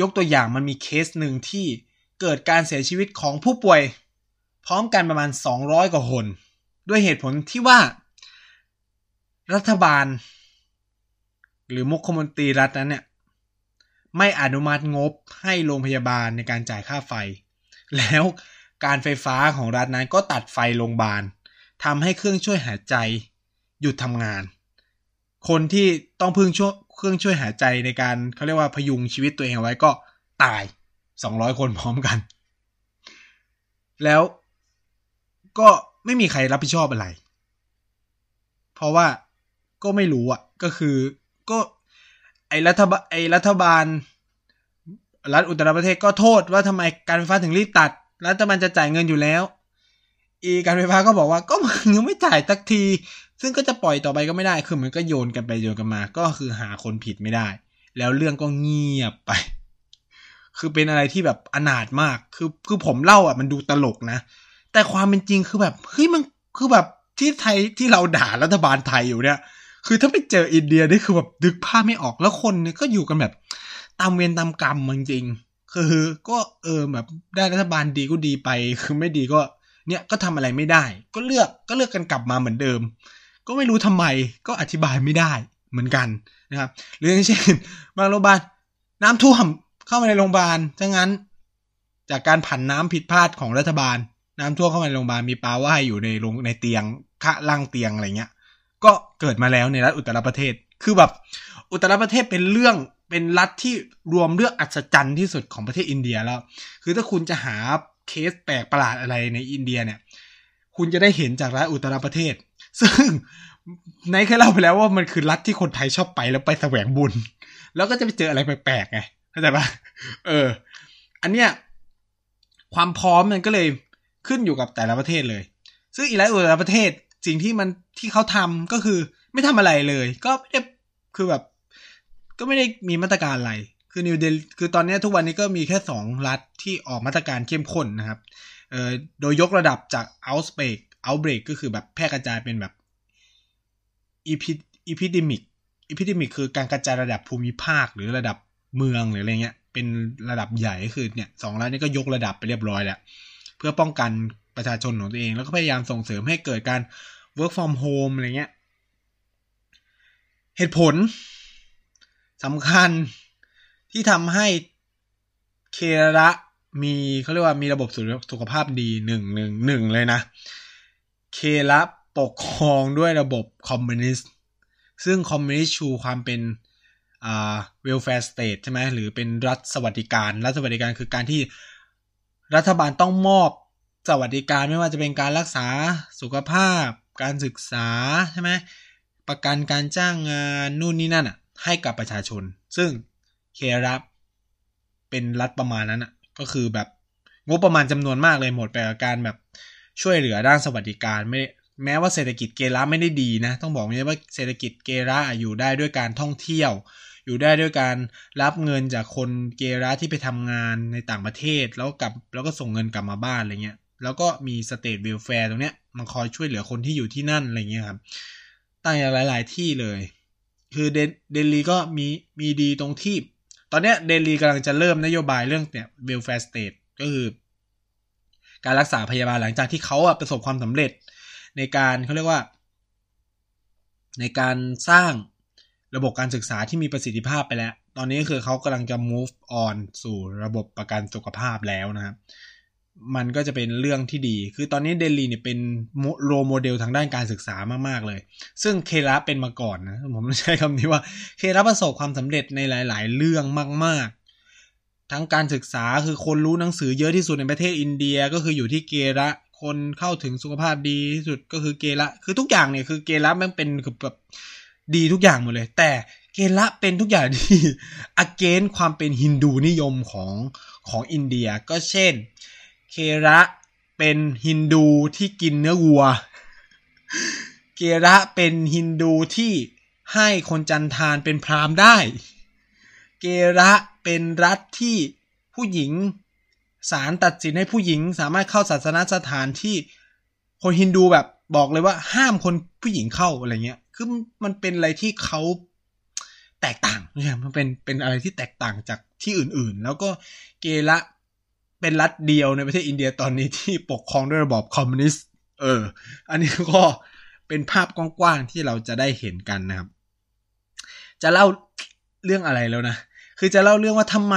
ยกตัวอย่างมันมีเคสหนึ่งที่เกิดการเสียชีวิตของผู้ป่วยพร้อมกันประมาณสองร้อยกว่าคนด้วยเหตุผลที่ว่ารัฐบาลหรือมุขมนตรีรัฐนั้นเนี่ยไม่อนุมัติงบให้โรงพยาบาลในการจ่ายค่าไฟแล้วการไฟฟ้าของรัฐนั้นก็ตัดไฟโรงพยาบาลทำให้เครื่องช่วยหายใจหยุดทำงานคนที่ต้องพึ่งช่วยเครื่องช่วยหายใจในการเขาเรียกว่าพยุงชีวิตตัวเองเอาไว้ก็ตายสองร้อยคนพร้อมกันแล้วก็ไม่มีใครรับผิดชอบอะไรเพราะว่าก็ไม่รู้อ่ะก็คือก็ไอ้รัฐบาลไอ้รัฐบาลรัฐอุตรประเทศก็โทษว่าทำไมการไฟฟ้าถึงรีบตัดรัฐบาลจะจ่ายเงินอยู่แล้วอีการไฟฟ้าก็บอกว่าก็มึงยังไม่จ่ายสักทีซึ่งก็จะปล่อยต่อไปก็ไม่ได้คือมันก็โยนกันไปโยนกันมาก็คือหาคนผิดไม่ได้แล้วเรื่องก็เงียบไปคือเป็นอะไรที่แบบอนาถมากคือคือผมเล่าอ่ะมันดูตลกนะแต่ความเป็นจริงคือแบบเฮ้ยมันคือแบบที่ไทยที่เราด่ารัฐบาลไทยอยู่เนี่ยคือถ้าไปเจออินเดียนี่คือแบบดึกภาพไม่ออกแล้วคนเนี่ยก็อยู่กันแบบตามเวรตามกรรมจริงๆคือก็เออแบบได้รัฐบาลดีก็ดีไปคือไม่ดีก็เนี่ยก็ทำอะไรไม่ได้ก็เลือกก็เลือกกันกลับมาเหมือนเดิมก็ไม่รู้ทำไมก็อธิบายไม่ได้เหมือนกันนะครับหรืออย่างเช่นบางโรงพยาบาลน้ำท่วมเข้ามาในโรงพยาบาลฉะนั้นจากการผันน้ำผิดพลาดของรัฐบาลน้ำท่วมเข้ามาในโรงพยาบาลมีปลาว่ายอยู่ในโรงในเตียงข้างล่างเตียงอะไรเงี้ยก็เกิดมาแล้วในรัฐอุตรประเทศคือแบบอุตรประเทศเป็นเรื่องเป็นรัฐที่รวมเรื่องอัศจรรย์ที่สุดของประเทศอินเดียแล้วคือถ้าคุณจะหาเคสแปลกประหลาดอะไรในอินเดียเนี่ยคุณจะได้เห็นจากรัฐอุตรประเทศซึ่งในเคยเล่าไปแล้วว่ามันคือรัฐที่คนไทยชอบไปแล้วไปแสวงบุญแล้วก็จะไปเจออะไรแปลกๆไงเข้าใจป่ะเอออันเนี้ยความพร้อมมันก็เลยขึ้นอยู่กับแต่ละประเทศเลยซึ่งอีกหลายอุตรประเทศสิ่งที่มันที่เขาทำก็คือไม่ทำอะไรเลยก็ไม่ได้คือแบบก็ไม่ได้มีมาตรการอะไรคือนิวเดลคือตอนนี้ทุกวันนี้ก็มีแค่สองรัฐที่ออกมาตรการเข้มข้นนะครับเอ่อโดยยกระดับจาก outbreak outbreak ก็คือแบบแพร่กระจายเป็นแบบ epidemic epidemic คือการกระจายระดับภูมิภาคหรือระดับเมืองหรืออะไรเงี้ยเป็นระดับใหญ่ก็คือเนี่ยสองรัฐนี้ก็ยกระดับไปเรียบร้อยแล้วเพื่อป้องกันประชาชนของตัวเองแล้วก็พยายามส่งเสริมให้เกิดการ work from home อะไรเงี้ยเหตุผลสำคัญที่ทำให้เคระมีเขาเรียกว่ามีระบบสุขภาพดีหนึ่งหนึ่งหนึ่งเลยนะเคระปกครองด้วยระบบคอมมิวนิสต์ซึ่งคอมมิวนิสต์ชูความเป็น welfare state ใช่ไหมหรือเป็นรัฐสวัสดิการรัฐสวัสดิการคือการที่รัฐบาลต้องมอบสวัสดิการไม่ว่าจะเป็นการรักษาสุขภาพการศึกษาใช่ไหมประกันการจ้างงานนู่นนี่นั่นอ่ะให้กับประชาชนซึ่งเครับเป็นรัฐประมาณนั้นอ่ะก็คือแบบงบประมาณจำนวนมากเลยหมดไปกับการแบบช่วยเหลือด้านสวัสดิการไม่แม้ว่าเศรษฐกิจเกระไม่ได้ดีนะต้องบอกเลยว่าเศรษฐกิจเกระอยู่ได้ด้วยการท่องเที่ยวอยู่ได้ด้วยการรับเงินจากคนเกระที่ไปทำงานในต่างประเทศแล้วกลับแล้วก็ส่งเงินกลับมาบ้านอะไรเงี้ยแล้วก็มีสเตทเวลแฟร์ตรงเนี้ยมันคอยช่วยเหลือคนที่อยู่ที่นั่นอะไรเงี้ยครับตั้งอย่างหลายๆที่เลยคือเดลีก็มีมีดีตรงที่ตอนเนี้ยเดลีกำลังจะเริ่มนโยบายเรื่องเนี่ยเวลแฟร์สเตทก็คือการรักษาพยาบาลหลังจากที่เขาอะประสบความสำเร็จในการเขาเรียกว่าในการสร้างระบบการศึกษาที่มีประสิทธิภาพไปแล้วตอนนี้คือเขากำลังจะ move on สู่ระบบประกันสุขภาพแล้วนะครับมันก็จะเป็นเรื่องที่ดีคือตอนนี้เดลีเนี่ยเป็นโรโมเดลทางด้านการศึกษามากๆเลยซึ่งเคระเป็นมาก่อนนะผมใช้คำนี้ว่าเคระประสบความสำเร็จในหลายๆเรื่องมากๆทั้งการศึกษาคือคนรู้หนังสือเยอะที่สุดในประเทศอินเดียก็คืออยู่ที่เกระคนเข้าถึงสุขภาพดีที่สุดก็คือเกระคือทุกอย่างเนี่ยคือเกระมันเป็นคือแบบดีทุกอย่างหมดเลยแต่เกระเป็นทุกอย่างที่ against ความเป็นฮินดูนิยมของของอินเดียก็เช่นเกระเป็นฮินดูที่กินเนื้อวัวเกระเป็นฮินดูที่ให้คนจันทานเป็นพราหมณ์ได้เกระเป็นรัฐที่ผู้หญิงศาลตัดสินให้ผู้หญิงสามารถเข้าศาสนสถานที่คนฮินดูแบบบอกเลยว่าห้ามคนผู้หญิงเข้าอะไรเงี้ยคือมันเป็นอะไรที่เขาแตกต่างเนี่ยมันเป็นเป็นอะไรที่แตกต่างจากที่อื่นๆแล้วก็เกระเป็นรัฐเดียวในประเทศอินเดียตอนนี้ที่ปกครองด้วยระบอบคอมมิวนิสต์เอออันนี้ก็เป็นภาพกว้างๆที่เราจะได้เห็นกันนะครับจะเล่าเรื่องอะไรแล้วนะคือจะเล่าเรื่องว่าทำไม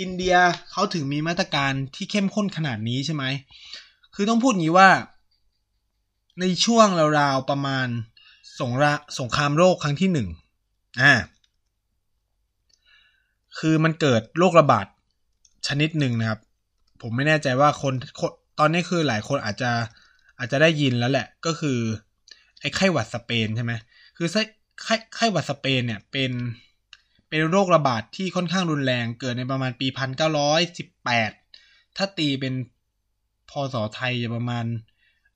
อินเดียเขาถึงมีมาตรการที่เข้มข้นขนาดนี้ใช่ไหมคือต้องพูดอย่างนี้ว่าในช่วงราวๆประมาณสงระสงครามโลกครั้งที่หนึ่งอ่าคือมันเกิดโรคระบาดชนิดหนึ่งนะครับผมไม่แน่ใจว่าคนตอนนี้คือหลายคนอาจจะอาจจะได้ยินแล้วแหละก็คือไอ้ไข้หวัดสเปนใช่ไหมคือไข้ไข้หวัดสเปนเนี่ยเป็นเป็นโรคระบาดที่ค่อนข้างรุนแรงเกิดในประมาณปีหนึ่งพันเก้าร้อยสิบแปดถ้าตีเป็นพศไทยจะประมาณ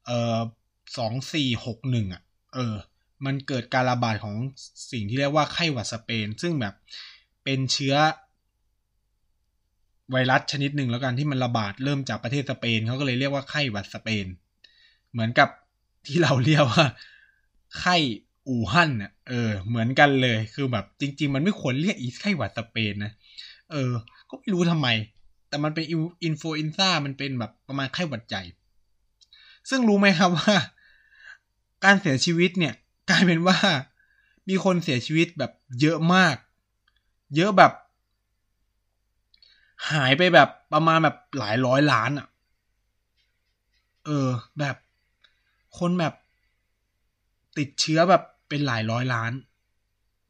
เอ่อสองพันสี่ร้อยหกสิบเอ็ดอ่ะเออมันเกิดการระบาดของสิ่งที่เรียกว่าไข้หวัดสเปนซึ่งแบบเป็นเชื้อไวรัสชนิดหนึ่งแล้วกันที่มันระบาดเริ่มจากประเทศสเปนเขาก็เลยเรียกว่าไข้หวัดสเปนเหมือนกับที่เราเรียกว่าไข้อู่ฮั่นน่ะเออเหมือนกันเลยคือแบบจริงๆมันไม่ควรเรียกอีไข้หวัดสเปนนะเออก็ไม่รู้ทำไมแต่มันเป็นอินฟลูเอนซ่ามันเป็นแบบประมาณไข้หวัดใหญ่ซึ่งรู้ไหมครับว่าการเสียชีวิตเนี่ยกลายเป็นว่ามีคนเสียชีวิตแบบเยอะมากเยอะแบบหายไปแบบประมาณแบบหลายร้อยล้านอ่ะเออแบบคนแบบติดเชื้อแบบเป็นหลายร้อยล้าน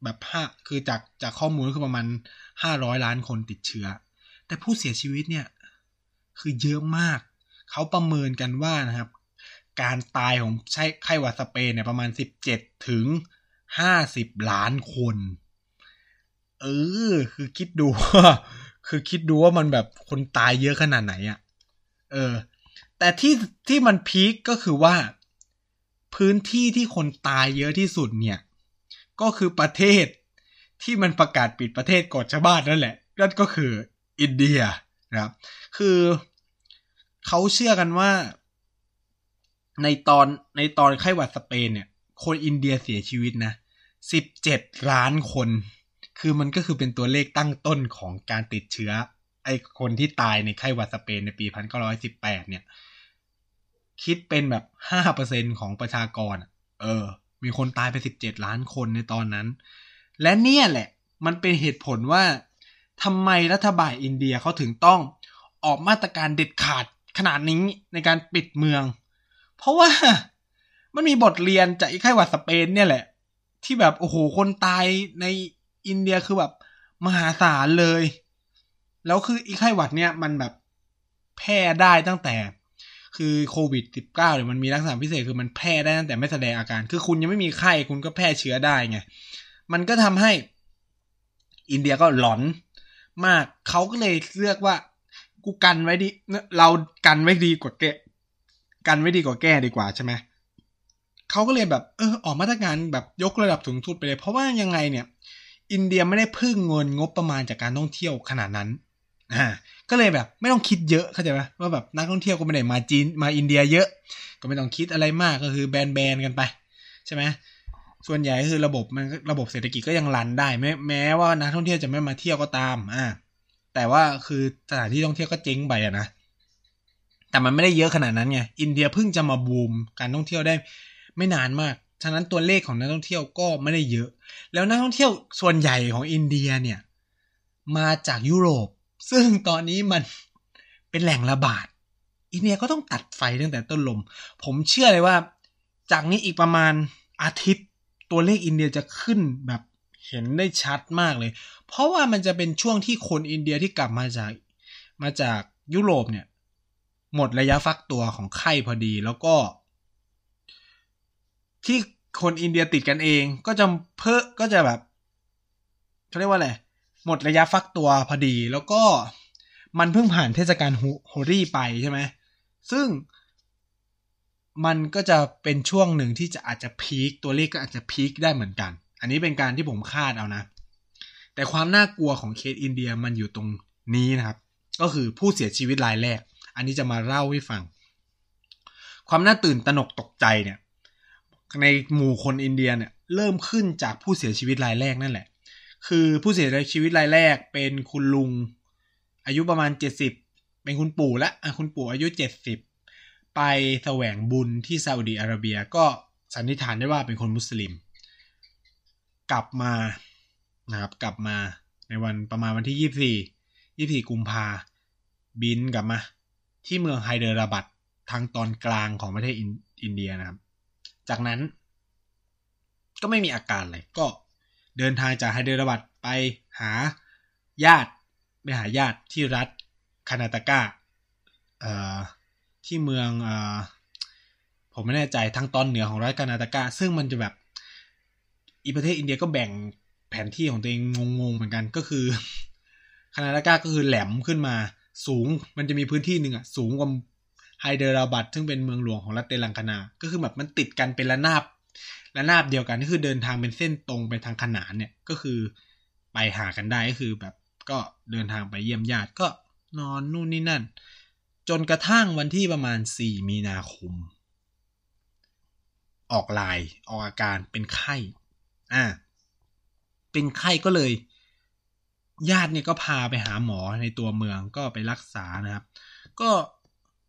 แบบห้าคือจากจากข้อมูลคือประมาณห้าร้อยล้านคนติดเชื้อแต่ผู้เสียชีวิตเนี่ยคือเยอะมากเขาประเมินกันว่านะครับการตายของไข้หวัดสเปนเนี่ยประมาณสิบเจ็ดถึงห้าสิบล้านคนเออคือคิดดูว่าคือคิดดูว่ามันแบบคนตายเยอะขนาดไหนอ่ะเออแต่ที่ที่มันพีคก็คือว่าพื้นที่ที่คนตายเยอะที่สุดเนี่ยก็คือประเทศที่มันประกาศปิดประเทศกฎชาวบ้านนั่นแหละนั่นก็คืออินเดียนะครับคือเขาเชื่อกันว่าในตอนในตอนไข้หวัดสเปนเนี่ยคนอินเดียเสียชีวิตนะสิบเจ็ดล้านคนคือมันก็คือเป็นตัวเลขตั้งต้นของการติดเชื้อไอ้คนที่ตายในไข้หวัดสเปนในปีหนึ่งพันเก้าร้อยสิบแปดเนี่ยคิดเป็นแบบ ห้าเปอร์เซ็นต์ ของประชากรเออมีคนตายไปสิบเจ็ดล้านคนในตอนนั้นและเนี่ยแหละมันเป็นเหตุผลว่าทำไมรัฐบาลอินเดียเขาถึงต้องออกมาตรการเด็ดขาดขนาดนี้ในการปิดเมืองเพราะว่ามันมีบทเรียนจากไข้หวัดสเปนเนี่ยแหละที่แบบโอ้โหคนตายใน อินเดียคือแบบมหาศาลเลยแล้วคือไข้หวัดเนี่ยมันแบบแพร่ได้ตั้งแต่คือโควิดสิบเก้าเนี่ยมันมีลักษณะพิเศษคือมันแพร่ได้ตั้งแต่ไม่แสดงอาการคือคุณยังไม่มีไข้คุณก็แพร่เชื้อได้ไงมันก็ทำให้อินเดียก็หลอนมากเขาก็เลยเลือกว่ากูกันไว้ดีเรากันไว้ดีกว่าแก้กันไว้ดีกว่าแก้ดีกว่าใช่ไหมเขาก็เลยแบบเออออกมาตรการแบบยกระดับสูงสุดไปเลยเพราะว่ายังไงเนี่ยอินเดียไม่ได้พึ่งเงินงบประมาณจากการท่องเที่ยวขนาดนั้นอ่าก็เลยแบบไม่ต้องคิดเยอะเข้าใจไหมว่าแบบนักท่องเที่ยวก็ไม่ได้มาจีนมาอินเดียเยอะก็ไม่ต้องคิดอะไรมากก็คือแบนๆกันไปใช่ไหมส่วนใหญ่คือระบบมันระบบเศรษฐกิจก็ยังรันได้แม้แม้ว่านักท่องเที่ยวจะไม่มาเที่ยวก็ตามอ่าแต่ว่าคือสถานที่ท่องเที่ยวก็เจ๊งไปอะนะแต่มันไม่ได้เยอะขนาดนั้นไงอินเดียเพิ่งจะมาบูมการท่องเที่ยวได้ไม่นานมากฉะนั้นตัวเลขของนักท่องเที่ยวก็ไม่ได้เยอะแล้วนักท่องเที่ยวส่วนใหญ่ของอินเดียเนี่ยมาจากยุโรปซึ่งตอนนี้มันเป็นแหล่งระบาดอินเดียก็ต้องตัดไฟตั้งแต่ต้นลมผมเชื่อเลยว่าจากนี้อีกประมาณอาทิตย์ตัวเลขอินเดียจะขึ้นแบบเห็นได้ชัดมากเลยเพราะว่ามันจะเป็นช่วงที่คนอินเดียที่กลับมาจากมาจากยุโรปเนี่ยหมดระยะฟักตัวของไข้พอดีแล้วก็ที่คนอินเดียติดกันเองก็จะเพิ่มก็จะแบบเขาเรียกว่าอะไรหมดระยะฟักตัวพอดีแล้วก็มันเพิ่งผ่านเทศกาลโฮลี่ไปใช่ไหมซึ่งมันก็จะเป็นช่วงหนึ่งที่จะอาจจะพีคตัวเลขก็อาจจะพีคได้เหมือนกันอันนี้เป็นการที่ผมคาดเอานะแต่ความน่ากลัวของเคสอินเดียมันอยู่ตรงนี้นะครับก็คือผู้เสียชีวิตรายแรกอันนี้จะมาเล่าให้ฟังความน่าตื่นตระหนกตกใจเนี่ยในหมู่คนอินเดียเนี่ยเริ่มขึ้นจากผู้เสียชีวิตรายแรกนั่นแหละคือผู้เสียชีวิตรายแรกเป็นคุณลุงอายุประมาณเจ็ดสิบเป็นคุณปู่ละคุณปู่อายุเจ็ดสิบไปแสวงบุญที่ซาอุดิอาระเบียก็สันนิษฐานได้ว่าเป็นคนมุสลิมกลับมานะครับกลับมาในวันประมาณวันที่ยี่สิบสี่ ยี่สิบสี่กุมภาบินกลับมาที่เมืองไฮเดราบัดทางตอนกลางของประเทศอินเดียนะครับจากนั้นก็ไม่มีอาการอะไรก็เดินทางจากไฮเดราบัดไปหาญาติไปหาญาติที่รัฐคาร์นาตากาเอ่อที่เมืองเอ่อผมไม่แน่ใจทางตอนเหนือของรัฐคาร์นาตากาซึ่งมันจะแบบอีประเทศอินเดียก็แบ่งแผนที่ของตัวเองงงๆเหมือนกันก็คือคาร์นาตากาก็คือแหลมขึ้นมาสูงมันจะมีพื้นที่หนึ่งอ่ะสูงกว่าไฮเดราบัดซึ่งเป็นเมืองหลวงของรัฐเตลังกานาก็คือแบบมันติดกันเป็นระนาบระนาบเดียวกันก็คือเดินทางเป็นเส้นตรงไปทางขนานเนี่ยก็คือไปหากันได้ก็คือแบบก็เดินทางไปเยี่ยมญาติก็นอนนู่นนี่นั่นจนกระทั่งวันที่ประมาณสี่มีนาคมออกลายออกอาการเป็นไข้อ่าเป็นไข้ก็เลยญาติเนี่ยก็พาไปหาหมอในตัวเมืองก็ไปรักษานะครับก็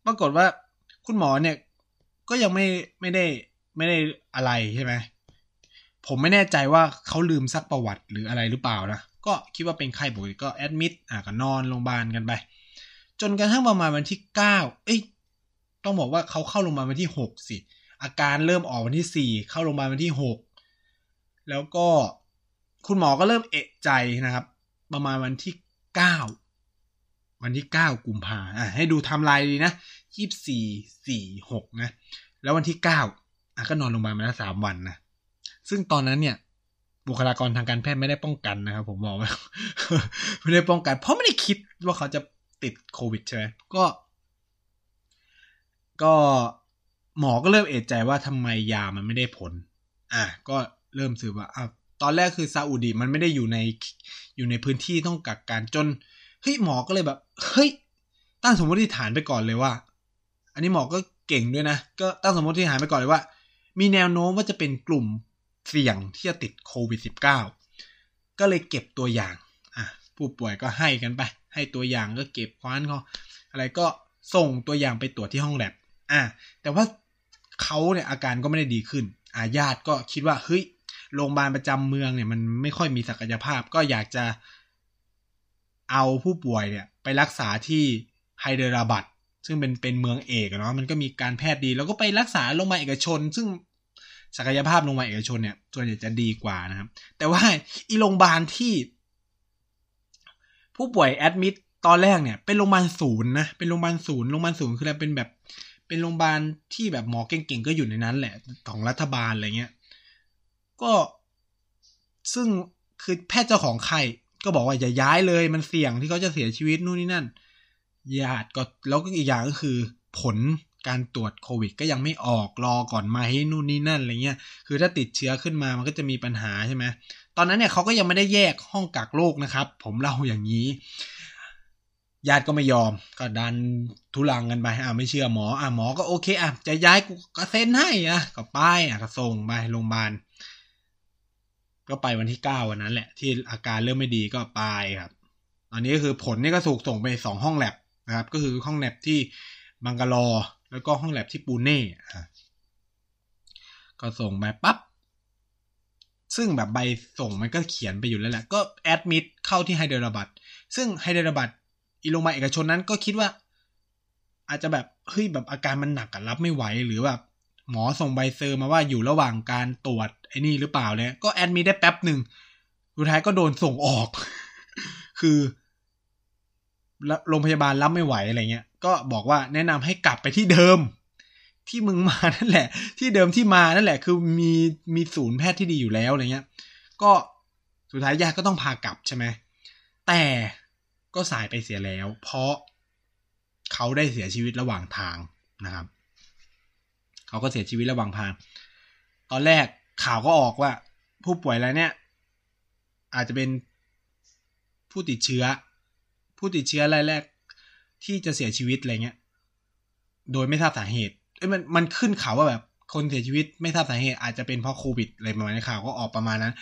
ปรากฏว่าคุณหมอเนี่ยก็ยังไม่ไม่ได้ไม่ได้อะไรใช่ไหมผมไม่แน่ใจว่าเขาลืมซักประวัติหรืออะไรหรือเปล่านะก็คิดว่าเป็นไข้ปกติก็แอดมิดอ่ะก็นอนโรงพยาบาลกันไปจนกระทั่งประมาณวันที่เก้าเอ้ยต้องบอกว่าเขาเข้าโรงพยาบาลวันที่หกสิอาการเริ่มออกวันที่สี่เข้าโรงพยาบาลวันที่หกแล้วก็คุณหมอก็เริ่มเอะใจนะครับประมาณวันที่เก้าวันที่เก้ากุมภาอ่ะให้ดูไทม์ไลน์ดีนะยี่สิบสี่ สี่สิบหกนะแล้ววันที่เก้าอ่ะก็นอนโรงพยาบาลมาแล้วสามวันนะซึ่งตอนนั้นเนี่ยบุคลากรทางการแพทย์ไม่ได้ป้องกันนะครับผมบอกว่าไม่ได้ป้องกันเพราะไม่ได้คิดว่าเขาจะติดโควิดใช่ไหมก็ก็หมอก็เริ่มเอะใจว่าทำไมยามันไม่ได้ผลอ่ะก็เริ่มสืบว่าอ่ะตอนแรกคือซาอุดีมันไม่ได้อยู่ในอยู่ในพื้นที่ต้องกักกันจนเฮ้ยหมอก็เลยแบบเฮ้ยตั้งสมมติฐานไปก่อนเลยว่าอันนี้หมอก็เก่งด้วยนะก็ตั้งสมมติฐานไปก่อนเลยว่ามีแนวโน้มว่าจะเป็นกลุ่มเสี่ยงที่จะติดโควิด สิบเก้า ก็เลยเก็บตัวอย่างอ่ะผู้ป่วยก็ให้กันไปให้ตัวอย่างก็เก็บคว้านเขาอะไรก็ส่งตัวอย่างไปตรวจที่ห้องแลบอ่ะแต่ว่าเขาเนี่ยอาการก็ไม่ได้ดีขึ้นอาญาติก็คิดว่าเฮ้ยโรงพยาบาลประจำเมืองเนี่ยมันไม่ค่อยมีศักยภาพก็อยากจะเอาผู้ป่วยเนี่ยไปรักษาที่ไฮเดราบัดซึ่งเป็นเป็นเมืองเอกเนาะมันก็มีการแพทย์ดีแล้วก็ไปรักษาโรงพยาบาลเอกชนซึ่ง ศักยภาพโรงพยาบาลเอกชนเนี่ยส่วนใหญ่จะดีกว่านะครับแต่ว่าอีโรงพยาบาลที่ผู้ป่วยแอดมิดตอนแรกเนี่ยเป็นโรงพยาบาลศูนย์นะเป็นโรงพยาบาลศูนย์โรงพยาบาลศูนย์คืออะไรเป็นแบบเป็นโรงพยาบาลที่แบบหมอเก่งๆก็อยู่ในนั้นแหละของรัฐบาลอะไรเงี้ยก็ซึ่งคือแพทย์เจ้าของไข้ก็บอกว่าอย่าย้ายเลยมันเสี่ยงที่เขาจะเสียชีวิตนู่นนี่นั่นญาติก็แล้วก็อีกอย่างก็คือผลการตรวจโควิดก็ยังไม่ออกรอก่อนมาให้นู่นนี่นั่นอะไรเงี้ยคือถ้าติดเชื้อขึ้นมามันก็จะมีปัญหาใช่ไหมตอนนั้นเนี่ยเขาก็ยังไม่ได้แยกห้องกักโรคนะครับผมเล่าอย่างนี้ญาติก็ไม่ยอมก็ดันทุลังกันไปอ่ะไม่เชื่อหมออ่ะหมอก็โอเคอ่ะจะย้ายกูก็เซ็นให้อ่ะก็ไปอ่ะก็ส่งไปโรงพยาบาลก็ไปวันที่เก้าวันนั้นแหละที่อาการเริ่มไม่ดีก็ไปครับตอนนี้ก็คือผลนี่ก็ถูกส่งไปสองห้องแลบนะครับก็คือห้องแลบที่บังกะโลแล้วก็ห้องแลบที่ปูเน่ก็ส่งไปปั๊บซึ่งแบบใบส่งมันก็เขียนไปอยู่แล้วแหละก็แอดมิดเข้าที่ไฮเดราบัดซึ่งไฮเดราบัดอีโรงพยาบาลเอกชนนั้นก็คิดว่าอาจจะแบบเฮ้ยแบบอาการมันหนักอะรับไม่ไหวหรือแบบหมอส่งใบเซอร์มาว่าอยู่ระหว่างการตรวจไอ้นี่หรือเปล่าเนี่ยก็แอดมิดได้แป๊บหนึ่งสุดท้ายก็โดนส่งออก คือโรงพยาบาลรับไม่ไหวอะไรเงี้ยก็บอกว่าแนะนำให้กลับไปที่เดิมที่มึงมานั่นแหละที่เดิมที่มานั่นแหละคือมีมีศูนย์แพทย์ที่ดีอยู่แล้วอะไรเงี้ยก็สุดท้ายญาติก็ต้องพากลับใช่ไหมแต่ก็สายไปเสียแล้วเพราะเขาได้เสียชีวิตระหว่างทางนะครับเขาก็เสียชีวิตระหว่างทางตอนแรกข่าวก็ออกว่าผู้ป่วยอะไรเนี่ยอาจจะเป็นผู้ติดเชื้อผู้ติดเชื้อรายแรกที่จะเสียชีวิตอะไรเงี้ยโดยไม่ทราบสาเหตุเอ้ยมันมันขึ้นข่าวว่าแบบคนเสียชีวิตไม่ทราบสาเหตุอาจจะเป็นเพราะโควิดอะไรประมาณนี้ข่าวก็ออกประมาณนั้น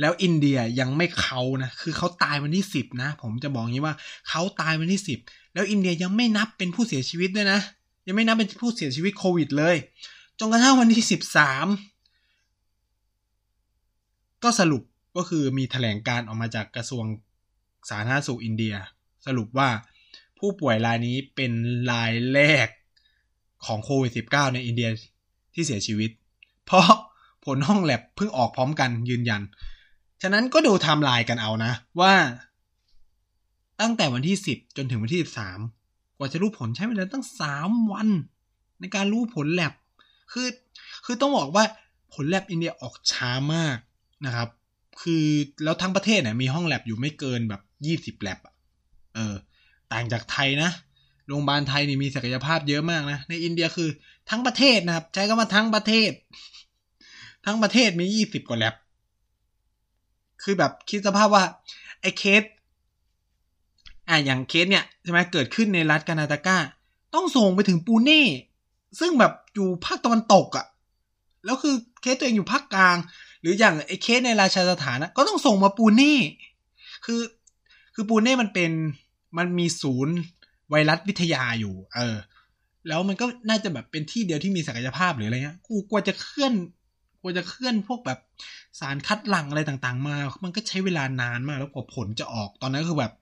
แล้วอินเดียยังไม่เขานะคือเขาตายวันที่สิบนะผมจะบอกงี้ว่าเขาตายวันที่สิบแล้วอินเดียยังไม่นับเป็นผู้เสียชีวิตด้วยนะยังไม่นับเป็นผู้เสียชีวิตโควิดเลยจนกระทั่งวันที่สิบสามก็สรุปก็คือมีแถลงการออกมาจากกระทรวงสาธารณสุขอินเดียสรุปว่าผู้ป่วยรายนี้เป็นรายแรกของโควิด สิบเก้า ในอินเดียที่เสียชีวิตเพราะผลห้องแลบเพิ่งออกพร้อมกันยืนยันฉะนั้นก็ดูไทม์ไลน์กันเอานะว่าตั้งแต่วันที่สิบจนถึงวันที่สิบสามกว่าจะรู้ผลใช้เวลาตั้งสามวันในการรู้ผลแลบคือคือต้องบอกว่าผลแลบอินเดียออกช้ามากนะครับคือแล้วทั้งประเทศเนี่ยมีห้องแลบอยู่ไม่เกินแบบยี่สิบแลบเออต่างจากไทยนะโรงพยาบาลไทยนี่มีศักยภาพเยอะมากนะในอินเดียคือทั้งประเทศนะครับใช้คำว่าทั้งประเทศทั้งประเทศมียี่สิบกว่าแลบคือแบบคิดสภาพว่าไอ้เคสอ่ะอย่างเคสเนี่ยใช่ไหมเกิดขึ้นในรัฐกานาตากาต้องส่งไปถึงปูเน่ซึ่งแบบอยู่ภาคตะวันตกอ่ะแล้วคือเคสตัวเองอยู่ภาคกลางหรืออย่างไอ้เคสในราชสถานนะก็ต้องส่งมาปูเน่คือคือปูเน่มันเป็นมันมีศูนย์ไวรัสวิทยาอยู่เออแล้วมันก็น่าจะแบบเป็นที่เดียวที่มีศักยภาพหรืออะไรเงี้ยกูกลัวจะเคลื่อนกลัวจะเคลื่อนพวกแบบสารคัดหลั่งอะไรต่างๆมามันก็ใช้เวลานานมากแล้วกว่าผลจะออกตอนนั้นก็คือแบบ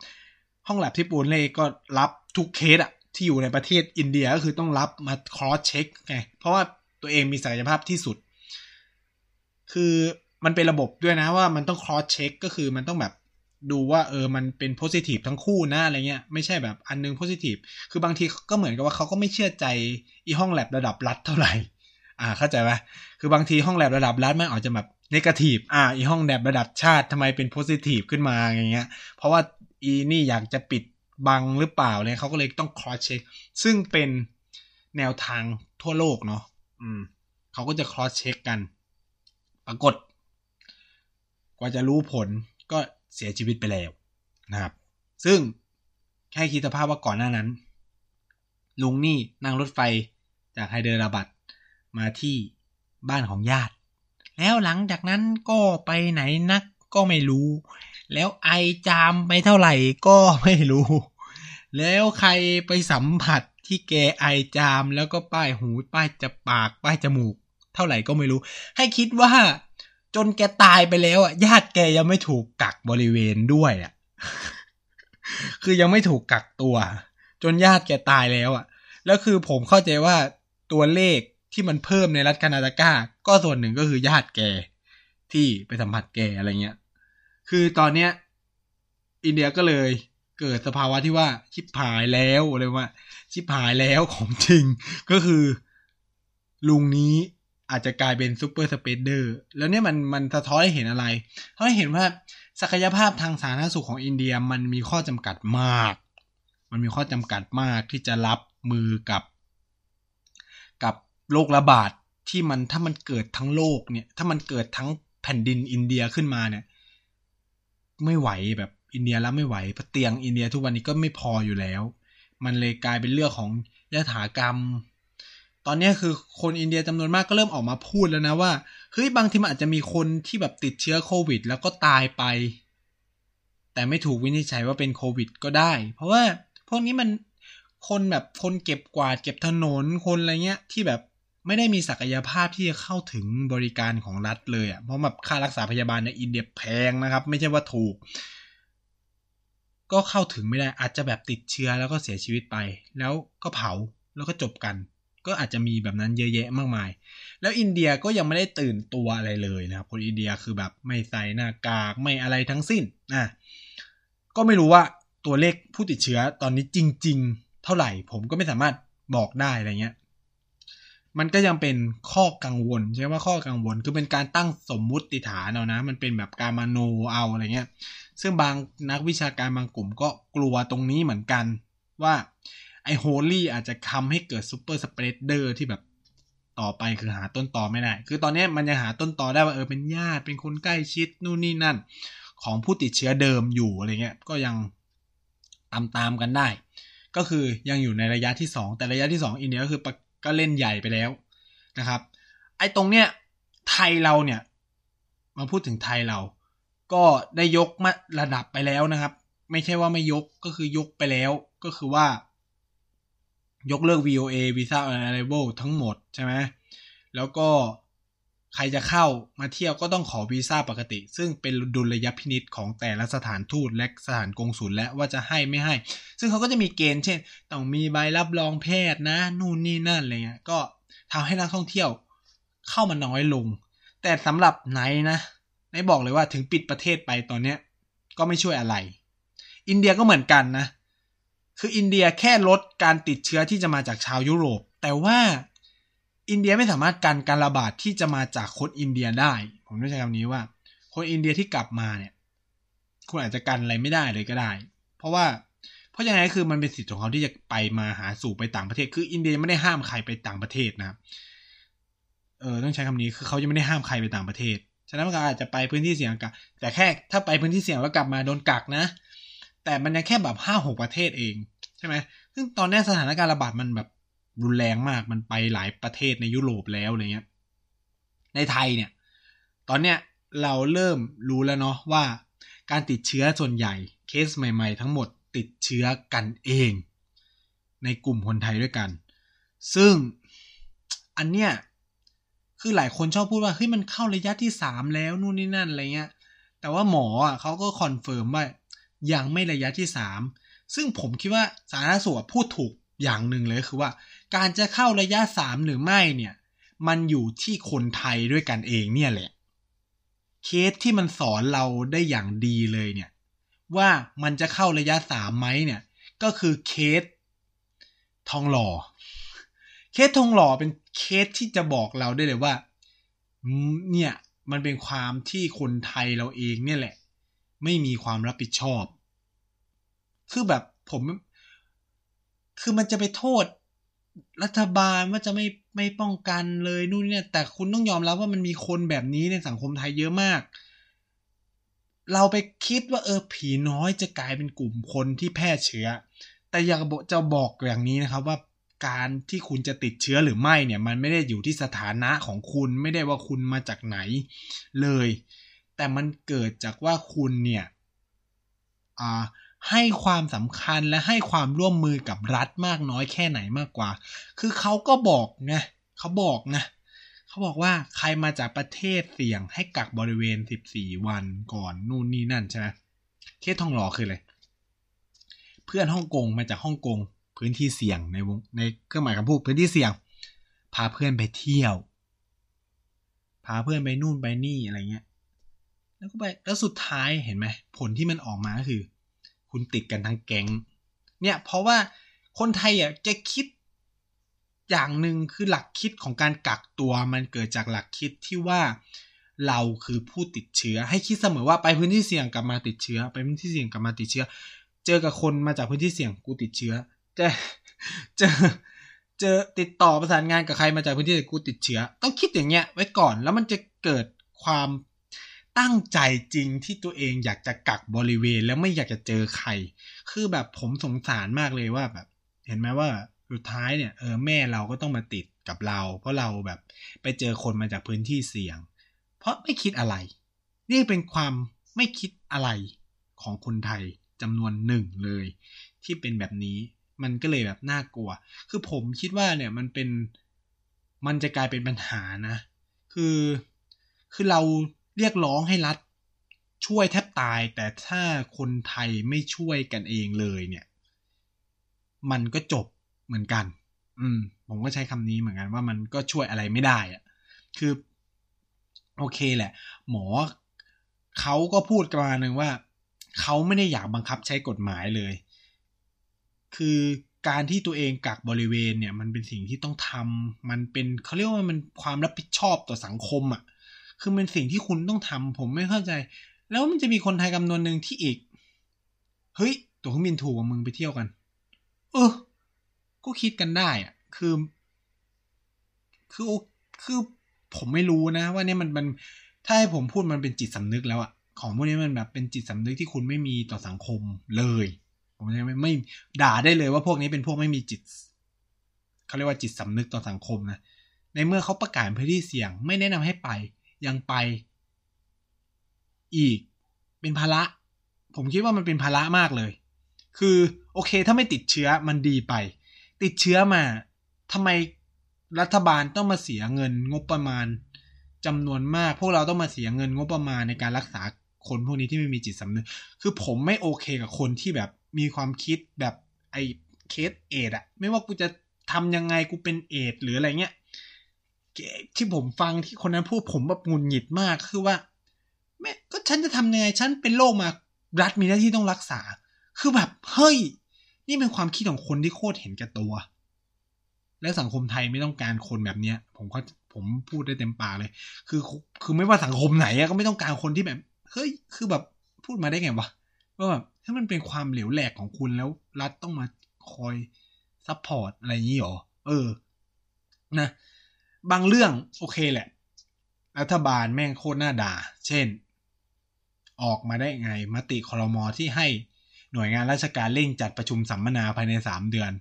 ห้องแลบที่ปูเน่ก็รับทุกเคสอะที่อยู่ในประเทศอินเดียก็คือต้องรับมาครอสเช็คไงเพราะว่าตัวเองมีศักยภาพที่สุดคือมันเป็นระบบด้วยนะว่ามันต้องครอสเช็คก็คือมันต้องแบบดูว่าเออมันเป็นโพซิทีฟทั้งคู่นะอะไรเงี้ยไม่ใช่แบบอันนึงโพซิทีฟคือบางทีก็เหมือนกับว่าเขาก็ไม่เชื่อใจอีห้องแลบระดับรัฐเท่าไหร่อ่าเข้าใจป่ะคือบางทีห้องแลบระดับรัฐมันอาจจะแบบเนกาทีฟอ่าอีห้องแลบระดับชาติทำไมเป็นโพซิทีฟขึ้นมาอย่างเงี้ยเพราะว่าอีนี่อยากจะปิดบังหรือเปล่าเนี่ยเขาก็เลยต้องครอสเช็คซึ่งเป็นแนวทางทั่วโลกเนาะอืมเขาก็จะครอสเช็คกันปรากฏกว่าจะรู้ผลก็เสียชีวิตไปแล้วนะครับซึ่งแค่คิดสภาพว่าก่อนหน้านั้นลุงนี่นั่งรถไฟจากไฮเดราบัดมาที่บ้านของญาติแล้วหลังจากนั้นก็ไปไหนนักก็ไม่รู้แล้วไอจามไปเท่าไหร่ก็ไม่รู้แล้วใครไปสัมผัสที่แกไอจามแล้วก็ป้ายหูป้ายจะปากป้ายจมูกเท่าไหร่ก็ไม่รู้ให้คิดว่าจนแกตายไปแล้วอ่ะญาติแกยังไม่ถูกกักบริเวณด้วยอ่ะคือยังไม่ถูกกักตัวจนญาติแกตายแล้วอ่ะแล้วคือผมเข้าใจว่าตัวเลข ที่มันเพิ่มในรัฐคานาตากาก็ส่วนหนึ่งก็คือญาติแกที่ไปสัมผัสแกอะไรเงี้ยคือตอนเนี้ยอินเดียก็เลยเกิดสภาวะที่ว่าชิบหายแล้วอะไรว่าชิบหายแล้วของจริงก็คือลุงนี้อาจจะกลายเป็นซูเปอร์สเปรดเดอร์แล้วเนี่ยมันมันสะท้อนให้เห็นอะไรเขาให้เห็นว่าศักยภาพทางสาธารณสุขของอินเดียมันมีข้อจำกัดมากมันมีข้อจำกัดมากที่จะรับมือกับกับโรคระบาด ท, ที่มันถ้ามันเกิดทั้งโลกเนี่ยถ้ามันเกิดทั้งแผ่นดินอินเดียขึ้นมาเนี่ยไม่ไหวแบบอินเดียรับไม่ไหวเพราะเตียงอินเดียทุกวันนี้ก็ไม่พออยู่แล้วมันเลยกลายเป็นเรื่องของยถากรรมตอนนี้คือคนอินเดียจำนวนมากก็เริ่มออกมาพูดแล้วนะว่าเฮ้ยบางทีมันอาจจะมีคนที่แบบติดเชื้อโควิดแล้วก็ตายไปแต่ไม่ถูกวินิจฉัยว่าเป็นโควิดก็ได้เพราะว่าพวกนี้มันคนแบบคนเก็บกวาดเก็บถนนคนอะไรเงี้ยที่แบบไม่ได้มีศักยภาพที่จะเข้าถึงบริการของรัฐเลยอ่ะเพราะแบบค่ารักษาพยาบาลในอินเดียแพงนะครับไม่ใช่ว่าถูกก็เข้าถึงไม่ได้อาจจะแบบติดเชื้อแล้วก็เสียชีวิตไปแล้วก็เผาแล้วก็จบกันก็อาจจะมีแบบนั้นเยอะแยะมากมายแล้วอินเดียก็ยังไม่ได้ตื่นตัวอะไรเลยนะครับคนอินเดียคือแบบไม่ใส่หน้ากากไม่อะไรทั้งสิ้นนะก็ไม่รู้ว่าตัวเลขผู้ติดเชื้อตอนนี้จริงๆเท่าไหร่ผมก็ไม่สามารถบอกได้อะไรเงี้ยมันก็ยังเป็นข้อกังวลใช่ไหมว่าข้อกังวลคือเป็นการตั้งสมมุติฐานเอานะมันเป็นแบบการมโนเอาอะไรเงี้ยซึ่งบางนักวิชาการบางกลุ่มก็กลัวตรงนี้เหมือนกันว่าไอโฮลี่อาจจะทำให้เกิดซูเปอร์สเปรดเดอร์ที่แบบต่อไปคือหาต้นตอไม่ได้คือตอนนี้มันยังหาต้นตอได้ว่าเออเป็นญาติเป็นคนใกล้ชิดนู่นนี่นั่นของผู้ติดเชื้อเดิมอยู่อะไรเงี้ยก็ยังตามตามกันได้ก็คือยังอยู่ในระยะที่สองแต่ระยะที่สองอินเดียก็คือก็เล่นใหญ่ไปแล้วนะครับไอตรงเนี้ยไทยเราเนี่ยมาพูดถึงไทยเราก็ได้ยกมาระดับไปแล้วนะครับไม่ใช่ว่าไม่ยกก็คือยกไปแล้วก็คือว่ายกเลิก วี โอ เอ Visa on Arrival ทั้งหมดใช่ไหมแล้วก็ใครจะเข้ามาเที่ยวก็ต้องขอวีซ่าปกติซึ่งเป็นดุลยพินิจของแต่ละสถานทูตและสถานกงสุลและว่าจะให้ไม่ให้ซึ่งเขาก็จะมีเกณฑ์เช่นต้องมีใบรับรองแพทย์นะนู่นนี่นั่นอะไรเงี้ยก็ทำให้นักท่องเที่ยวเข้ามาน้อยลงแต่สำหรับไหนนะไหนบอกเลยว่าถึงปิดประเทศไปตอนเนี้ยก็ไม่ช่วยอะไรอินเดียก็เหมือนกันนะคืออินเดียแค่ลดการติดเชื้อที่จะมาจากชาวยุโรปแต่ว่าอินเดียไม่สามารถกันการระบาดที่จะมาจากคนอินเดียได้ผมต้องใช้คำนี้ว่าคนอินเดียที่กลับมาเนี่ยคุณอาจจะกันอะไรไม่ได้เลยก็ได้เพราะว่าเพราะยังไงคือมันเป็นสิทธิ์ของเขาที่จะไปมาหาสู่ไปต่างประเทศคืออินเดียไม่ได้ห้ามใครไปต่างประเทศนะเออต้องใช้คำนี้คือเขายังไม่ได้ห้ามใครไปต่างประเทศฉะนั้นก็อาจจะไปพื้นที่เสี่ยงกักแต่แค่ถ้าไปพื้นที่เสี่ยงแล้วกลับมาโดนกักนะแต่มันยังแค่แบบห้าหกประเทศเองใช่ไหมซึ่งตอนนี้สถานการณ์ระบาดมันแบบรุนแรงมากมันไปหลายประเทศในยุโรปแล้วอะไรเงี้ยในไทยเนี่ยตอนเนี้ยเราเริ่มรู้แล้วเนาะว่าการติดเชื้อส่วนใหญ่เคสใหม่ๆทั้งหมดติดเชื้อกันเองในกลุ่มคนไทยด้วยกันซึ่งอันเนี้ยคือหลายคนชอบพูดว่าเฮ้ยมันเข้าระยะที่สามแล้วนู่นนี่นั่นอะไรเงี้ยแต่ว่าหมออ่ะเขาก็คอนเฟิร์มว่ายังไม่ระยะที่สามซึ่งผมคิดว่าสาธารณสุขพูดถูกอย่างหนึ่งเลยคือว่าการจะเข้าระยะสามหรือไม่เนี่ยมันอยู่ที่คนไทยด้วยกันเองเนี่ยแหละเคสที่มันสอนเราได้อย่างดีเลยเนี่ยว่ามันจะเข้าระยะสามไหมเนี่ยก็คือเคสทองหล่อเคสทองหล่อเป็นเคสที่จะบอกเราได้เลยว่าเนี่ยมันเป็นความที่คนไทยเราเองเนี่ยแหละไม่มีความรับผิดชอบคือแบบผมคือมันจะไปโทษรัฐบาลว่าจะไม่ไม่ป้องกันเลยนู่นเนี่ยแต่คุณต้องยอมรับว่ามันมีคนแบบนี้ในสังคมไทยเยอะมากเราไปคิดว่าเออผีน้อยจะกลายเป็นกลุ่มคนที่แพร่เชื้อแต่อยากจะบอกอย่างนี้นะครับว่าการที่คุณจะติดเชื้อหรือไม่เนี่ยมันไม่ได้อยู่ที่สถานะของคุณไม่ได้ว่าคุณมาจากไหนเลยแต่มันเกิดจากว่าคุณเนี่ยอ่าให้ความสำคัญและให้ความร่วมมือกับรัฐมากน้อยแค่ไหนมากกว่าคือเขาก็บอกนะเขาบอกนะเขาบอกว่าใครมาจากประเทศเสี่ยงให้กักบริเวณสิบสี่วันก่อนนู่นนี่นั่นใช่ไหมเคสทองหล่อคืออะไรเพื่อนฮ่องกงมาจากฮ่องกงพื้นที่เสี่ยงในวงในเครื่องหมายคำพูดพื้นที่เสี่ยง พาเพื่อนไปเที่ยวพาเพื่อนไปนู่นไปนี่อะไรเงี้ยแล้วก็ไปแล้วสุดท้ายเห็นไหมผลที่มันออกมาก็คือคุณติดกันทั้งแก๊งเนี่ยเพราะว่าคนไทยอ่ะจะคิดอย่างหนึ่งคือหลักคิดของการกักตัวมันเกิดจากหลักคิดที่ว่าเราคือผู้ติดเชื้อให้คิดเสมอว่าไปพื้นที่เสี่ยงกลับมาติดเชื้อไปพื้นที่เสี่ยงกลับมาติดเชื้อเจอกับคนมาจากพื้นที่เสี่ยงกูติดเชื้อเจอเจอเจอติดต่อประสานงานกับใครมาจากพื้นที่เสี่ยงกูติดเชื้อต้องคิดอย่างเงี้ยไว้ก่อนแล้วมันจะเกิดความตั้งใจจริงที่ตัวเองอยากจะกักบริเวณแล้วไม่อยากจะเจอใครคือแบบผมสงสารมากเลยว่าแบบเห็นไหมว่าสุดท้ายเนี่ยเออแม่เราก็ต้องมาติดกับเราเพราะเราแบบไปเจอคนมาจากพื้นที่เสี่ยงเพราะไม่คิดอะไรนี่เป็นความไม่คิดอะไรของคนไทยจำนวนหนึ่งเลยที่เป็นแบบนี้มันก็เลยแบบน่ากลัวคือผมคิดว่าเนี่ยมันเป็นมันจะกลายเป็นปัญหานะคือคือเราเรียกร้องให้รัฐช่วยแทบตายแต่ถ้าคนไทยไม่ช่วยกันเองเลยเนี่ยมันก็จบเหมือนกันอืมผมก็ใช้คำนี้เหมือนกันว่ามันก็ช่วยอะไรไม่ได้อะคือโอเคแหละหมอเขาก็พูดประมาณนึงว่าเขาไม่ได้อยากบังคับใช้กฎหมายเลยคือการที่ตัวเองกักบริเวณเนี่ยมันเป็นสิ่งที่ต้องทำมันเป็นเขาเรียกว่ามันความรับผิดชอบต่อสังคมอ่ะคือเป็นสิ่งที่คุณต้องทำผมไม่เข้าใจแล้วมันจะมีคนไทยจำนวนนึงที่อีกเฮ้ยตั๋วเครื่องบินถูกกว่ามึงไปเที่ยวกันเออก็คิดกันได้อ่ะคือคือคือผมไม่รู้นะว่าเนี่ยมันมันถ้าให้ผมพูดมันเป็นจิตสำนึกแล้วอ่ะของพวกนี้มันแบบเป็นจิตสำนึกที่คุณไม่มีต่อสังคมเลยผมจะไม่ไม่ด่าได้เลยว่าพวกนี้เป็นพวกไม่มีจิตเขาเรียกว่าจิตสำนึกต่อสังคมนะในเมื่อเขาประกาศพื้นที่เสี่ยงไม่แนะนำให้ไปยังไปอีกเป็นภาระผมคิดว่ามันเป็นภาระมากเลยคือโอเคถ้าไม่ติดเชื้อมันดีไปติดเชื้อมาทำไมรัฐบาลต้องมาเสียเงินงบประมาณจำนวนมากพวกเราต้องมาเสียเงินงบประมาณในการรักษาคนพวกนี้ที่ไม่มีจิตสำนึกคือผมไม่โอเคกับคนที่แบบมีความคิดแบบไอ้เคสเอดอะไม่ว่ากูจะทำยังไงกูเป็นเอดหรืออะไรเงี้ยที่ผมฟังที่คนนั้นพูดผมแบบหงุดหงิดมากคือว่าแม่ก็ฉันจะทำยังไงฉันเป็นโรคมารัฐมีหน้าที่ต้องรักษาคือแบบเฮ้ยนี่เป็นความคิดของคนที่โคตรเห็นแก่ตัวและสังคมไทยไม่ต้องการคนแบบเนี้ยผมก็ผมพูดได้เต็มปากเลยคือคือไม่ว่าสังคมไหนก็ไม่ต้องการคนที่แบบเฮ้ยคือแบบพูดมาได้ไงวะว่าแบบถ้ามันเป็นความเหลวแหลกของคุณแล้วรัฐต้องมาคอยซัพพอร์ตอะไรอย่างนี้หรอเออนะบางเรื่องโอเคแหละรัฐบาลแม่งโคตรน่าด่าเช่นออกมาได้ไงมติครม.ที่ให้หน่วยงานราชการเร่งจัดประชุมสัมมนาภายในสามเดือน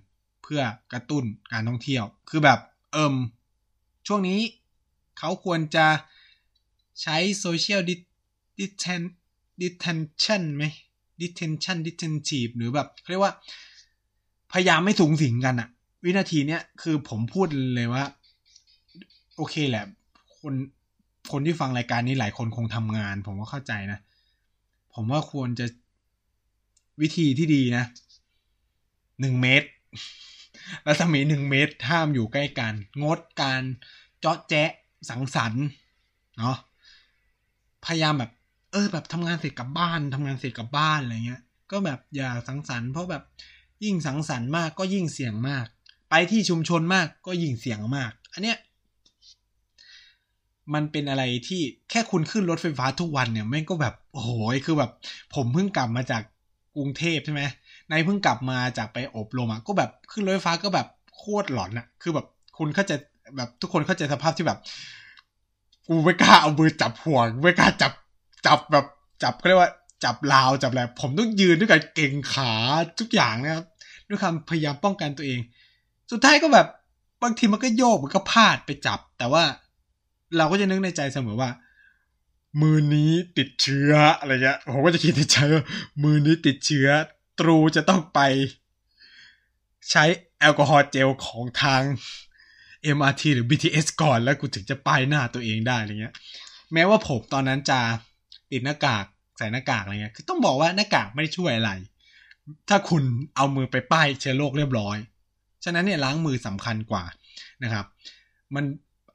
เพื่อกระตุ้นการท่องเที่ยวคือแบบเอิ่มช่วงนี้เขาควรจะใช้โซเชียลดิสแทนดิสแทนชั่นไหมดิสแทนชั่นดิสแทนชีฟหรือแบบเรียกว่าพยายามไม่สูงสิงกันอะวินาทีเนี้ยคือผมพูดเลยว่าโอเคแหละคนคนที่ฟังรายการนี้หลายคนคงทำงานผมก็เข้าใจนะผมว่าควรจะวิธีที่ดีนะหนึ่งเมตรรัศมีหนึ่งเมตรห้ามอยู่ใกล้กันงดการเจาะแจ๊ะสังสรรค์เนาะพยายามแบบเออแบบทำงานเสร็จกลับบ้านทำงานเสร็จกลับบ้านอะไรเงี้ยก็แบบอย่าสังสรรค์เพราะแบบยิ่งสังสรรค์มากก็ยิ่งเสี่ยงมากไปที่ชุมชนมากก็ยิ่งเสี่ยงมากอันเนี้ยมันเป็นอะไรที่แค่คุณขึ้นรถไฟฟ้าทุกวันเนี่ยแม่งก็แบบโอ้โหคือแบบผมเพิ่งกลับมาจากกรุงเทพใช่ไหมนายเพิ่งกลับมาจากไปอบรมอ่ะก็แบบขึ้นรถไฟฟ้าก็แบบโคตรหลอนอ่ะคือแบบคุณเข้าใจแบบทุกคนเข้าใจสภาพที่แบบกูไม่กล้าเอามือจับหัวไม่กล้าจับจับแบบจับเขาเรียกว่าจับราวจับอะไรผมต้องยืนด้วยกันเก่งขาทุกอย่างนะครับด้วยความพยายามป้องกันตัวเองสุดท้ายก็แบบบางทีมันก็โยกมันก็พลาดไปจับแต่ว่าเราก็จะนึกในใจเสมอว่ามือนี้ติดเชื้ออะไรเงี้ยผมก็จะคิดในใจว่ามือนี้ติดเชื้อตรูจะต้องไปใช้แอลกอฮอล์เจลของทาง เอ็ม อาร์ ที หรือ บี ที เอส ก่อนแล้วกูถึงจะป้ายหน้าตัวเองได้อะไรเงี้ยแม้ว่าผมตอนนั้นจะติดหน้ากากใส่หน้ากากอะไรเงี้ยคือต้องบอกว่าหน้ากากไม่ช่วยอะไรถ้าคุณเอามือไปป้ายเชื้อโรคเรียบร้อยฉะนั้นเนี่ยล้างมือสำคัญกว่านะครับ มัน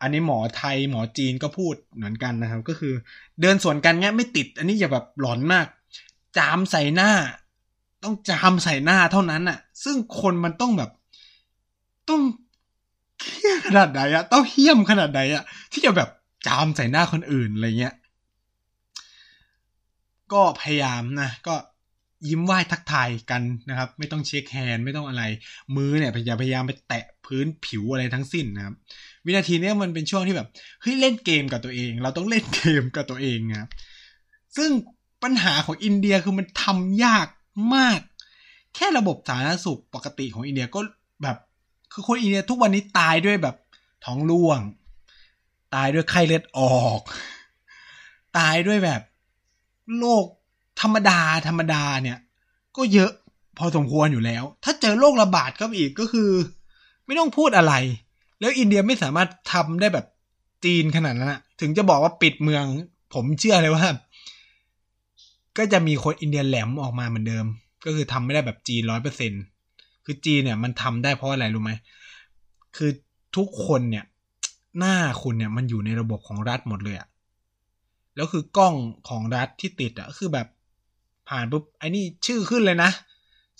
อันนี้หมอไทยหมอจีนก็พูดเหมือนกันนะครับก็คือเดินสวนกันเงี้ยไม่ติดอันนี้อย่าแบบหลอนมากจามใส่หน้าต้องจามใส่หน้าเท่านั้นน่ะซึ่งคนมันต้องแบบต้องเหี้ยขนาดไหนอะต้องเหี้ยมขนาดไหนอะที่จะแบบจามใส่หน้าคนอื่นอะไรเงี้ยก็พยายามนะก็ยิ้มไหว้ทักทายกันนะครับไม่ต้องเช็คแฮนด์ไม่ต้องอะไรมือเนี่ยอย่าพยายามไปแตะพื้นผิวอะไรทั้งสิ้นนะครับวินาทีนี้มันเป็นช่วงที่แบบเฮ้ยเล่นเกมกับตัวเองเราต้องเล่นเกมกับตัวเองนะครับซึ่งปัญหาของอินเดียคือมันทำยากมากแค่ระบบสาธารณสุขปกติของอินเดียก็แบบคือคนอินเดียทุกวันนี้ตายด้วยแบบท้องร่วงตายด้วยไข้เลือดออกตายด้วยแบบโรคธรรมดาธรรมดาเนี่ยก็เยอะพอสมควรอยู่แล้วถ้าเจอโรคระบาดเข้าไปอีกก็คือไม่ต้องพูดอะไรแล้วอินเดียไม่สามารถทำได้แบบจีนขนาดนั้นนะถึงจะบอกว่าปิดเมืองผมเชื่อเลยว่าก็จะมีคนอินเดียแหลมออกมาเหมือนเดิมก็คือทำไม่ได้แบบจีน ร้อยเปอร์เซ็นต์ คือจีนเนี่ยมันทำได้เพราะอะไรรู้ไหมคือทุกคนเนี่ยหน้าคุณเนี่ยมันอยู่ในระบบของรัฐหมดเลยอะแล้วคือกล้องของรัฐที่ติดอะคือแบบผ่านปุ๊บไอ้นี่ชื่อขึ้นเลยนะ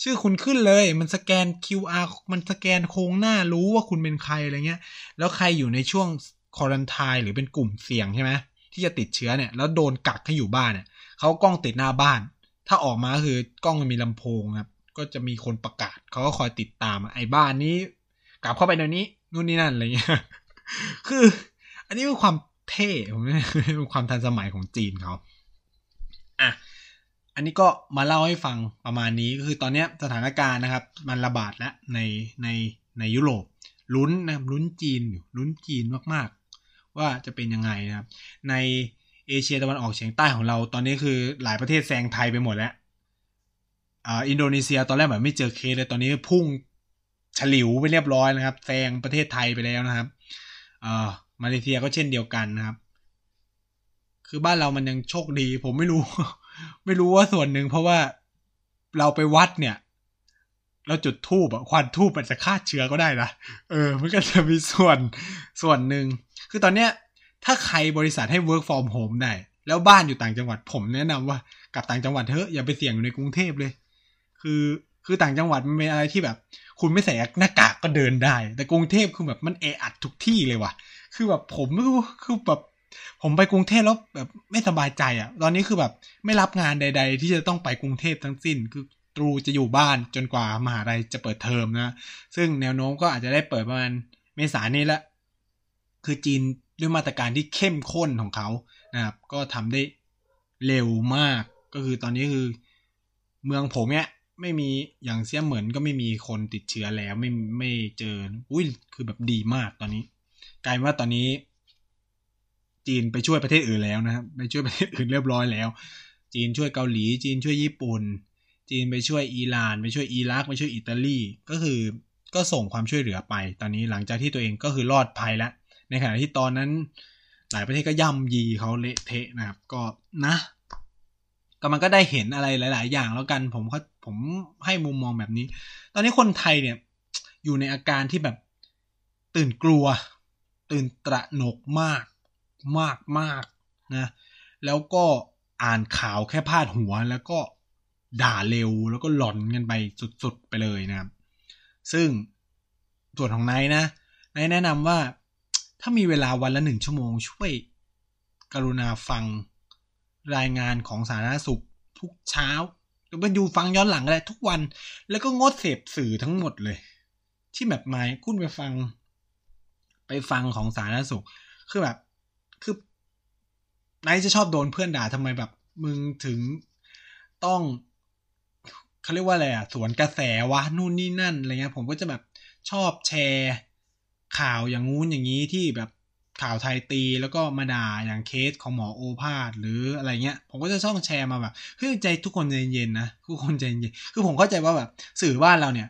ชื่อคุณขึ้นเลยมันสแกน คิว อาร์ มันสแกนโครงหน้ารู้ว่าคุณเป็นใครอะไรเงี้ยแล้วใครอยู่ในช่วงควอรันไทน์หรือเป็นกลุ่มเสี่ยงใช่ไหมที่จะติดเชื้อเนี่ยแล้วโดนกักให้อยู่บ้านเนี่ยเขากล้องติดหน้าบ้านถ้าออกมาคือกล้องมันมีลำโพงครับก็จะมีคนประกาศเขาก็คอยติดตามไอ้บ้านนี้กลับเข้าไปเดี๋ยวนี้นู่นนี่นั่นอะไรเงี้ยคืออันนี้เป็นความเท่ผมเนี่ยเป็นความทันสมัยของจีนเขาอ่ะอันนี้ก็มาเล่าให้ฟังประมาณนี้ก็คือตอนนี้สถานการณ์นะครับมันระบาดแล้วในในในยุโรปลุ้นนะลุ้นจีนอยู่ลุ้นจีนมากๆว่าจะเป็นยังไงนะครับในเอเชียตะวันออกเฉียงใต้ของเราตอนนี้คือหลายประเทศแซงไทยไปหมดแล้วอ่าอินโดนีเซียตอนแรกแบบไม่เจอเคสเลยตอนนี้พุ่งฉลิวไปเรียบร้อยนะครับแซงประเทศไทยไปแล้วนะครับอ่ามาเลเซียก็เช่นเดียวกันนะครับคือบ้านเรามันยังโชคดีผมไม่รู้ไม่รู้ว่าส่วนหนึ่งเพราะว่าเราไปวัดเนี่ยเราจุดธูปอะควันธูปมันจะฆ่าเชื้อก็ได้นะเออมันก็จะมีส่วนส่วนหนึ่งคือตอนเนี้ยถ้าใครบริษัทให้ work from home ได้แล้วบ้านอยู่ต่างจังหวัดผมแนะนำว่ากลับต่างจังหวัดเถอะอย่าไปเสี่ยงอยู่ในกรุงเทพเลยคือคือต่างจังหวัดมันเป็นอะไรที่แบบคุณไม่ใส่หน้ากากก็เดินได้แต่กรุงเทพคือแบบมันแออัดทุกที่เลยว่ะคือแบบผมคือแบบผมไปกรุงเทพแล้วแบบไม่สบายใจอ่ะตอนนี้คือแบบไม่รับงานใดๆที่จะต้องไปกรุงเทพทั้งสิ้นคือตรูจะอยู่บ้านจนกว่ามหาลัยจะเปิดเทอมนะซึ่งแนวโน้มก็อาจจะได้เปิดประมาณเมษายนนี้ละคือจีนด้วยมาตรการที่เข้มข้นของเขานะครับก็ทำได้เร็วมากก็คือตอนนี้คือเมืองผมเนี่ยไม่มีอย่างเสียเหมือนก็ไม่มีคนติดเชื้อแล้วไม่ไม่เจออุ้ยคือแบบดีมากตอนนี้กลายว่าตอนนี้จีนไปช่วยประเทศอื่นแล้วนะครับไปช่วยประเทศอื่นเรียบร้อยแล้วจีนช่วยเกาหลีจีนช่วยญี่ปุ่นจีนไปช่วยอิหร่านไปช่วยอิรักไปช่วยอิตาลีก็คือก็ส่งความช่วยเหลือไปตอนนี้หลังจากที่ตัวเองก็คือรอดภัยแล้วในขณะที่ตอนนั้นหลายประเทศก็ย่ำยีเขาเละเทะนะครับก็นะก็มันก็ได้เห็นอะไรหลายๆอย่างแล้วกันผมผมให้มุมมองแบบนี้ตอนนี้คนไทยเนี่ยอยู่ในอาการที่แบบตื่นกลัวตื่นตระหนกมากมากมากนะแล้วก็อ่านข่าวแค่พาดหัวแล้วก็ด่าเร็วแล้วก็หลอนกันไปสุดๆไปเลยนะครับซึ่งส่วนของนายนะนายแนะนำว่าถ้ามีเวลาวันละหนึ่งชั่วโมงช่วยกรุณาฟังรายงานของสาธารณสุขทุกเช้าหรือไปดูฟังย้อนหลังอะไรทุกวันแล้วก็งดเสพสื่อทั้งหมดเลยที่แบบหมายคุณไปฟังไปฟังของสาธารณสุขคือแบบคือนายจะชอบโดนเพื่อนด่าทำไมแบบมึงถึงต้องเขาเรียกว่าอะไรอ่ะสวนกระแสวะนู่นนี่นั่นอะไรเงี้ยผมก็จะแบบชอบแชร์ข่าวอย่างงู้นอย่างนี้ที่แบบข่าวไทยตีแล้วก็มาด่าอย่างเคสของหมอโอภาสหรืออะไรเงี้ยผมก็จะช่องแชร์มาแบบเฮ้ยใจทุกคนใจเย็นนะทุกคนใจเย็นคือผมเข้าใจว่าแบบสื่อบ้านเราเนี่ย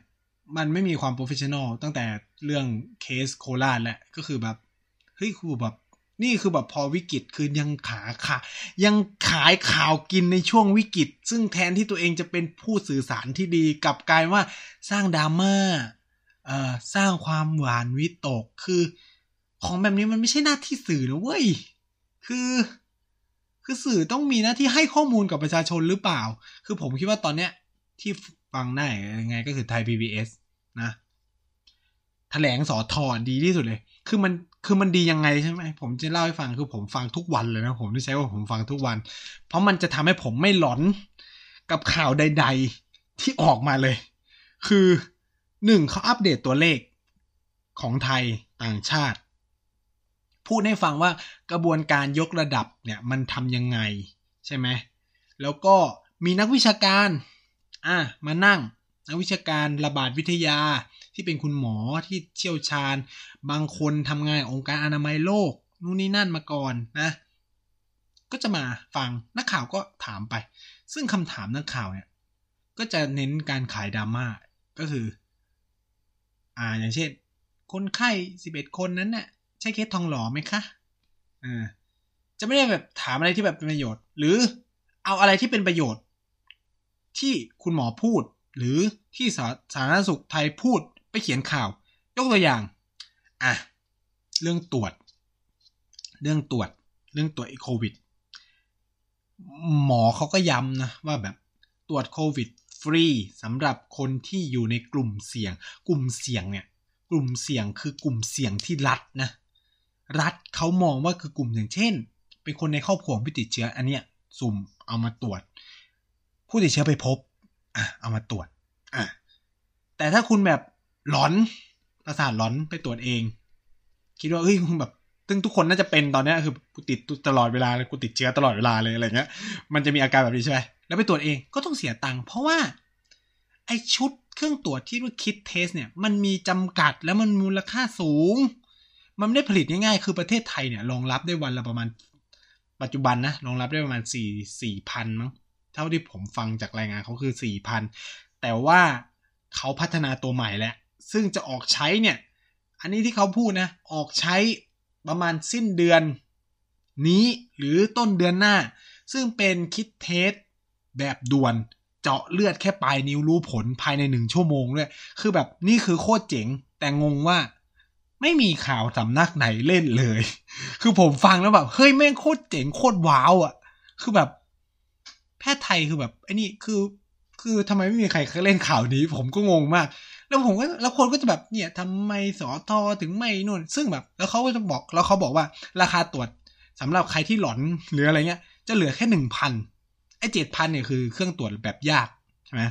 มันไม่มีความโปรเฟสชันนอลตั้งแต่เรื่องเคสโคราชแหละก็คือแบบเฮ้ยคือแบบนี่คือแบบพอวิกฤตคือยังขาขายังขายข่าวกินในช่วงวิกฤตซึ่งแทนที่ตัวเองจะเป็นผู้สื่อสารที่ดีกลับกลายว่าสร้างดราม่าเอ่อสร้างความหวานวิตกคือ ของแบบนี้มันไม่ใช่หน้าที่สื่อนะเว้ยคือคือสื่อต้องมีหน้าที่ให้ข้อมูลกับประชาชนหรือเปล่าคือผมคิดว่าตอนเนี้ยที่ฟังได้ยังไงก็คือไทย พี บี เอส นะแถลงสอทอดีที่สุดเลยคือมันคือมันดียังไงใช่ไหมผมจะเล่าให้ฟังคือผมฟังทุกวันเลยนะผมได้ใช้ว่าผมฟังทุกวันเพราะมันจะทำให้ผมไม่หลอนกับข่าวใดๆที่ออกมาเลยคือหนึ่งเขาอัปเดตตัวเลขของไทยต่างชาติพูดให้ฟังว่ากระบวนการยกระดับเนี่ยมันทำยังไงใช่ไหมแล้วก็มีนักวิชาการอ่ะมานั่งนักวิชาการระบาดวิทยาที่เป็นคุณหมอที่เชี่ยวชาญบางคนทำงานองค์การอนามัยโลกนู่นนี่นั่นมาก่อนนะก็จะมาฟังนักข่าวก็ถามไปซึ่งคำถามนักข่าวเนี่ยก็จะเน้นการขายดราม่าก็คืออ่าอย่างเช่นคนไข้สิบเอ็ดคนนั้นน่ะใช่เคสทองหล่อไหมคะอ่าจะไม่ได้แบบถามอะไรที่แบบเป็นประโยชน์หรือเอาอะไรที่เป็นประโยชน์ที่คุณหมอพูดหรือที่สาธารณสุขไทยพูดไปเขียนข่าวยกตัวอย่างอ่ะเรื่องตรวจเรื่องตรวจเรื่องตรวจโควิดหมอเขาก็ย้ำนะว่าแบบตรวจโควิดฟรีสำหรับคนที่อยู่ในกลุ่มเสี่ยงกลุ่มเสี่ยงเนี่ยกลุ่มเสี่ยงคือกลุ่มเสี่ยงที่รัฐนะรัฐเขามองว่าคือกลุ่มอย่างเช่นเป็นคนในครอบครัวผู้ติดเชื้ออันเนี้ยสุ่มเอามาตรวจผู้ติดเชื้อไปพบอ่ะเอามาตรวจอ่ะแต่ถ้าคุณแบบหลอนประสาทหลอนไปตรวจเองคิดว่าเฮ้ยคุณแบบซึ่งทุกคนน่าจะเป็นตอนนี้คือกูติดตลอดเวลาเลยกูติดเชื้อตลอดเวลาเลยอะไรเงี้ยมันจะมีอาการแบบนี้ใช่ไหมแล้วไปตรวจเองก็ต้องเสียตังค์เพราะว่าไอชุดเครื่องตรวจที่ว่าคิดเทสเนี่ยมันมีจำกัดแล้วมันมูลค่าสูงมันไม่ได้ผลิตง่ายๆคือประเทศไทยเนี่ยรองรับได้วันละประมาณปัจจุบันนะรองรับได้ประมาณสี่ สี่พัน มั้งเท่าที่ผมฟังจากรายงานเขาคือ สี่พัน แต่ว่าเขาพัฒนาตัวใหม่แล้วซึ่งจะออกใช้เนี่ยอันนี้ที่เขาพูดนะออกใช้ประมาณสิ้นเดือนนี้หรือต้นเดือนหน้าซึ่งเป็นคิดเทสแบบด่วนเจาะเลือดแค่ปลายนิ้วรู้ผลภายในหนึ่งชั่วโมงด้วยคือแบบนี่คือโคตรเจ๋งแต่งงว่าไม่มีข่าวสำนักไหนเล่นเลย คือผมฟังแล้วแบบเฮ้ยแม่งโคตรเจ๋งโคตรว้าวอ่ะคือแบบแพทย์ไทยคือแบบไอ้นี่คือคือทำไมไม่มีใครเคยเล่นข่าวนี้ผมก็งงมากแล้วผมก็แล้วคนก็จะแบบเนี่ยทำไมสทถึงไม่นู่นซึ่งแบบแล้วเขาก็จะบอกแล้วเขาบอกว่าราคาตรวจสำหรับใครที่หลอนหรืออะไรเงี้ยจะเหลือแค่ หนึ่งพัน ไอ้ เจ็ดพัน เนี่ยคือเครื่องตรวจแบบยากใช่ไหม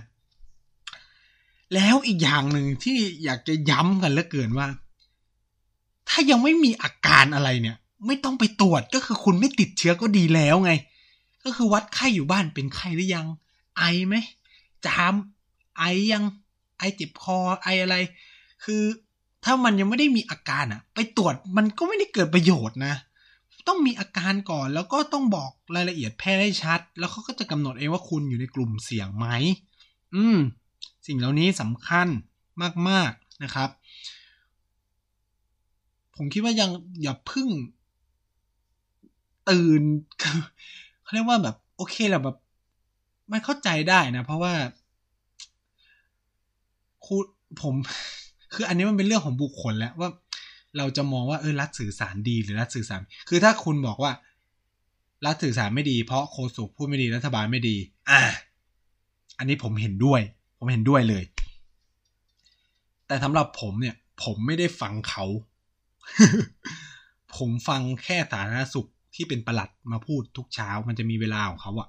แล้วอีกอย่างหนึ่งที่อยากจะย้ำกันเหลือเกินว่าถ้ายังไม่มีอาการอะไรเนี่ยไม่ต้องไปตรวจก็คือคุณไม่ติดเชื้อก็ดีแล้วไงก็คือวัดไข้อยู่บ้านเป็นไข้หรือยังไอไหมจามไอยังไอเจ็บคอไออะไรคือถ้ามันยังไม่ได้มีอาการอ่ะไปตรวจมันก็ไม่ได้เกิดประโยชน์นะต้องมีอาการก่อนแล้วก็ต้องบอกรายละเอียดแพทย์ให้ชัดแล้วเขาก็จะกำหนดเองว่าคุณอยู่ในกลุ่มเสี่ยงไหมอืมสิ่งเหล่านี้สำคัญมากๆนะครับผมคิดว่ายังอย่าเพิ่งตื่นเขาเรียกว่าแบบโอเคแหละแบบมันเข้าใจได้นะเพราะว่าคุณผมคืออันนี้มันเป็นเรื่องของบุคคลแล้วว่าเราจะมองว่าเออรัฐสื่อสารดีหรือรัฐสื่อสารคือถ้าคุณบอกว่ารัฐสื่อสารไม่ดีเพราะโฆษกพูดไม่ดีรัฐบาลไม่ดีอ่ะอันนี้ผมเห็นด้วยผมเห็นด้วยเลยแต่สำหรับผมเนี่ยผมไม่ได้ฟังเขา ผมฟังแค่สาธารณสุขที่เป็นปลัดมาพูดทุกเช้ามันจะมีเวลาของเขาอะ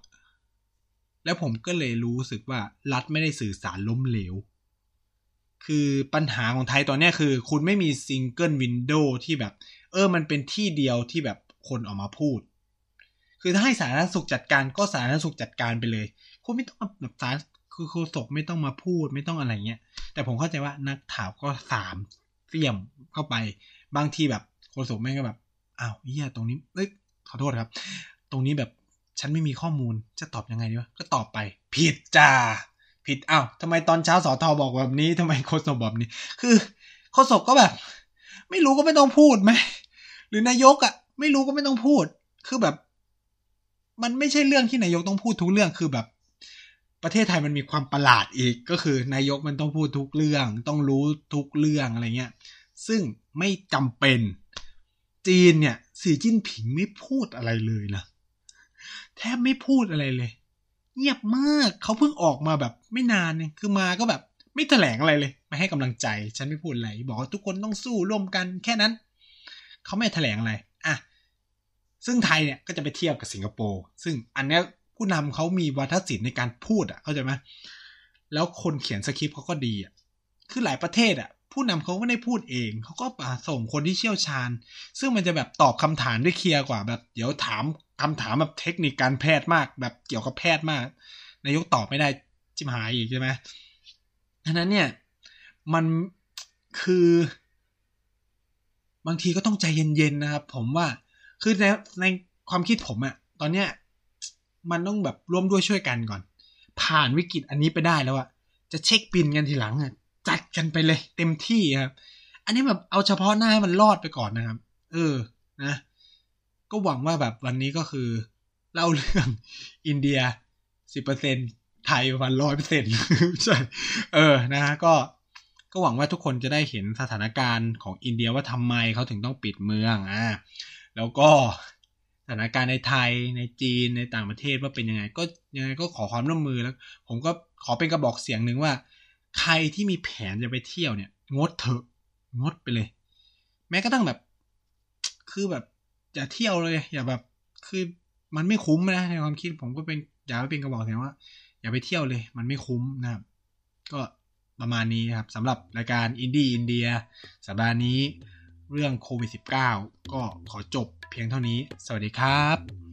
แล้วผมก็เลยรู้สึกว่ารัฐไม่ได้สื่อสารล้มเหลวคือปัญหาของไทยตอนนี้คือคุณไม่มีซิงเกิลวินโดว์ที่แบบเออมันเป็นที่เดียวที่แบบคนออกมาพูดคือถ้าให้สาธารณสุขจัดการก็สาธารณสุขจัดการไปเลยคุณไม่ต้องแบบสารคือโฆษกไม่ต้องมาพูดไม่ต้องอะไรเงี้ยแต่ผมเข้าใจว่านักข่าวก็สามเสี่ยมเข้าไปบางทีแบบโฆษกแม่งก็แบบอ้าวเหี้ยตรงนี้เอ้ยขอโทษครับตรงนี้แบบฉันไม่มีข้อมูลจะตอบยังไงดีวะก็ตอบไปผิดจ้าผิดอ้าวทำไมตอนเช้าสทบอกแบบนี้ทำไมโฆษกแบบนี้คือโฆษกก็แบบไม่รู้ก็ไม่ต้องพูดไหมหรือนายกอ่ะไม่รู้ก็ไม่ต้องพูดคือแบบมันไม่ใช่เรื่องที่นายกต้องพูดทุกเรื่องคือแบบประเทศไทยมันมีความประหลาดอีกก็คือนายกมันต้องพูดทุกเรื่องต้องรู้ทุกเรื่องอะไรเงี้ยซึ่งไม่จำเป็น จีนเนี่ยสีจิ้นผิงไม่พูดอะไรเลยนะแทบไม่พูดอะไรเลยเงียบมากเขาเพิ่งออกมาแบบไม่นานเนี่ยคือมาก็แบบไม่แถลงอะไรเลยไม่ให้กำลังใจฉันไม่พูดอะไรบอกว่าทุกคนต้องสู้ร่วมกันแค่นั้นเขาไม่แถลงอะไรอ่ะซึ่งไทยเนี่ยก็จะไปเทียบกับสิงคโปร์ซึ่งอันนี้ผู้นำเขามีวาทศิลป์ในการพูดอ่ะเข้าใจไหมแล้วคนเขียนสคริปต์เขาก็ดีอ่ะคือหลายประเทศอ่ะผู้นำเขาไม่ได้พูดเองเขาก็ส่งคนที่เชี่ยวชาญซึ่งมันจะแบบตอบคำถามได้เคลียร์กว่าแบบเดี๋ยวถามคำถามแบบเทคนิคการแพทย์มากแบบเกี่ยวกับแพทย์มากนายกตอบไม่ได้จิ๋มหายอีกใช่ไหมดังนั้นเนี่ยมันคือบางทีก็ต้องใจเย็นๆนะครับผมว่าคือในในความคิดผมอะตอนเนี้ยมันต้องแบบร่วมด้วยช่วยกันก่อนผ่านวิกฤตอันนี้ไปได้แล้วอะจะเช็คบินกันทีหลังอะจัดกันไปเลยเต็มที่ครับอันนี้แบบเอาเฉพาะหน้าให้มันรอดไปก่อนนะครับเออนะก็หวังว่าแบบวันนี้ก็คือเล่าเรื่องอินเดีย สิบเปอร์เซ็นต์ ไทยประมาณ หนึ่งร้อยเปอร์เซ็นต์ ใช่เออนะฮะก็ก็หวังว่าทุกคนจะได้เห็นสถานการณ์ของอินเดียว่าทำไมเขาถึงต้องปิดเมืองอ่าแล้วก็สถานการณ์ในไทยในจีนในต่างประเทศว่าเป็นยังไงก็ยังไงก็ขอความร่วมมือแล้วผมก็ขอเป็นกระบอกเสียงหนึ่งว่าใครที่มีแผนจะไปเที่ยวเนี่ยงดเถอะงดไปเลยแม้กระทั่งแบบคือแบบอย่าเที่ยวเลยอย่าแบบคือมันไม่คุ้มนะในความคิดผมก็เป็นอยากให้เป็นกระบอกเสียงว่าอย่าไปเที่ยวเลยมันไม่คุ้มนะครับก็ประมาณนี้ครับสำหรับรายการอินดี้อินเดียสัปดาห์นี้เรื่องโควิด สิบเก้า ก็ขอจบเพียงเท่านี้สวัสดีครับ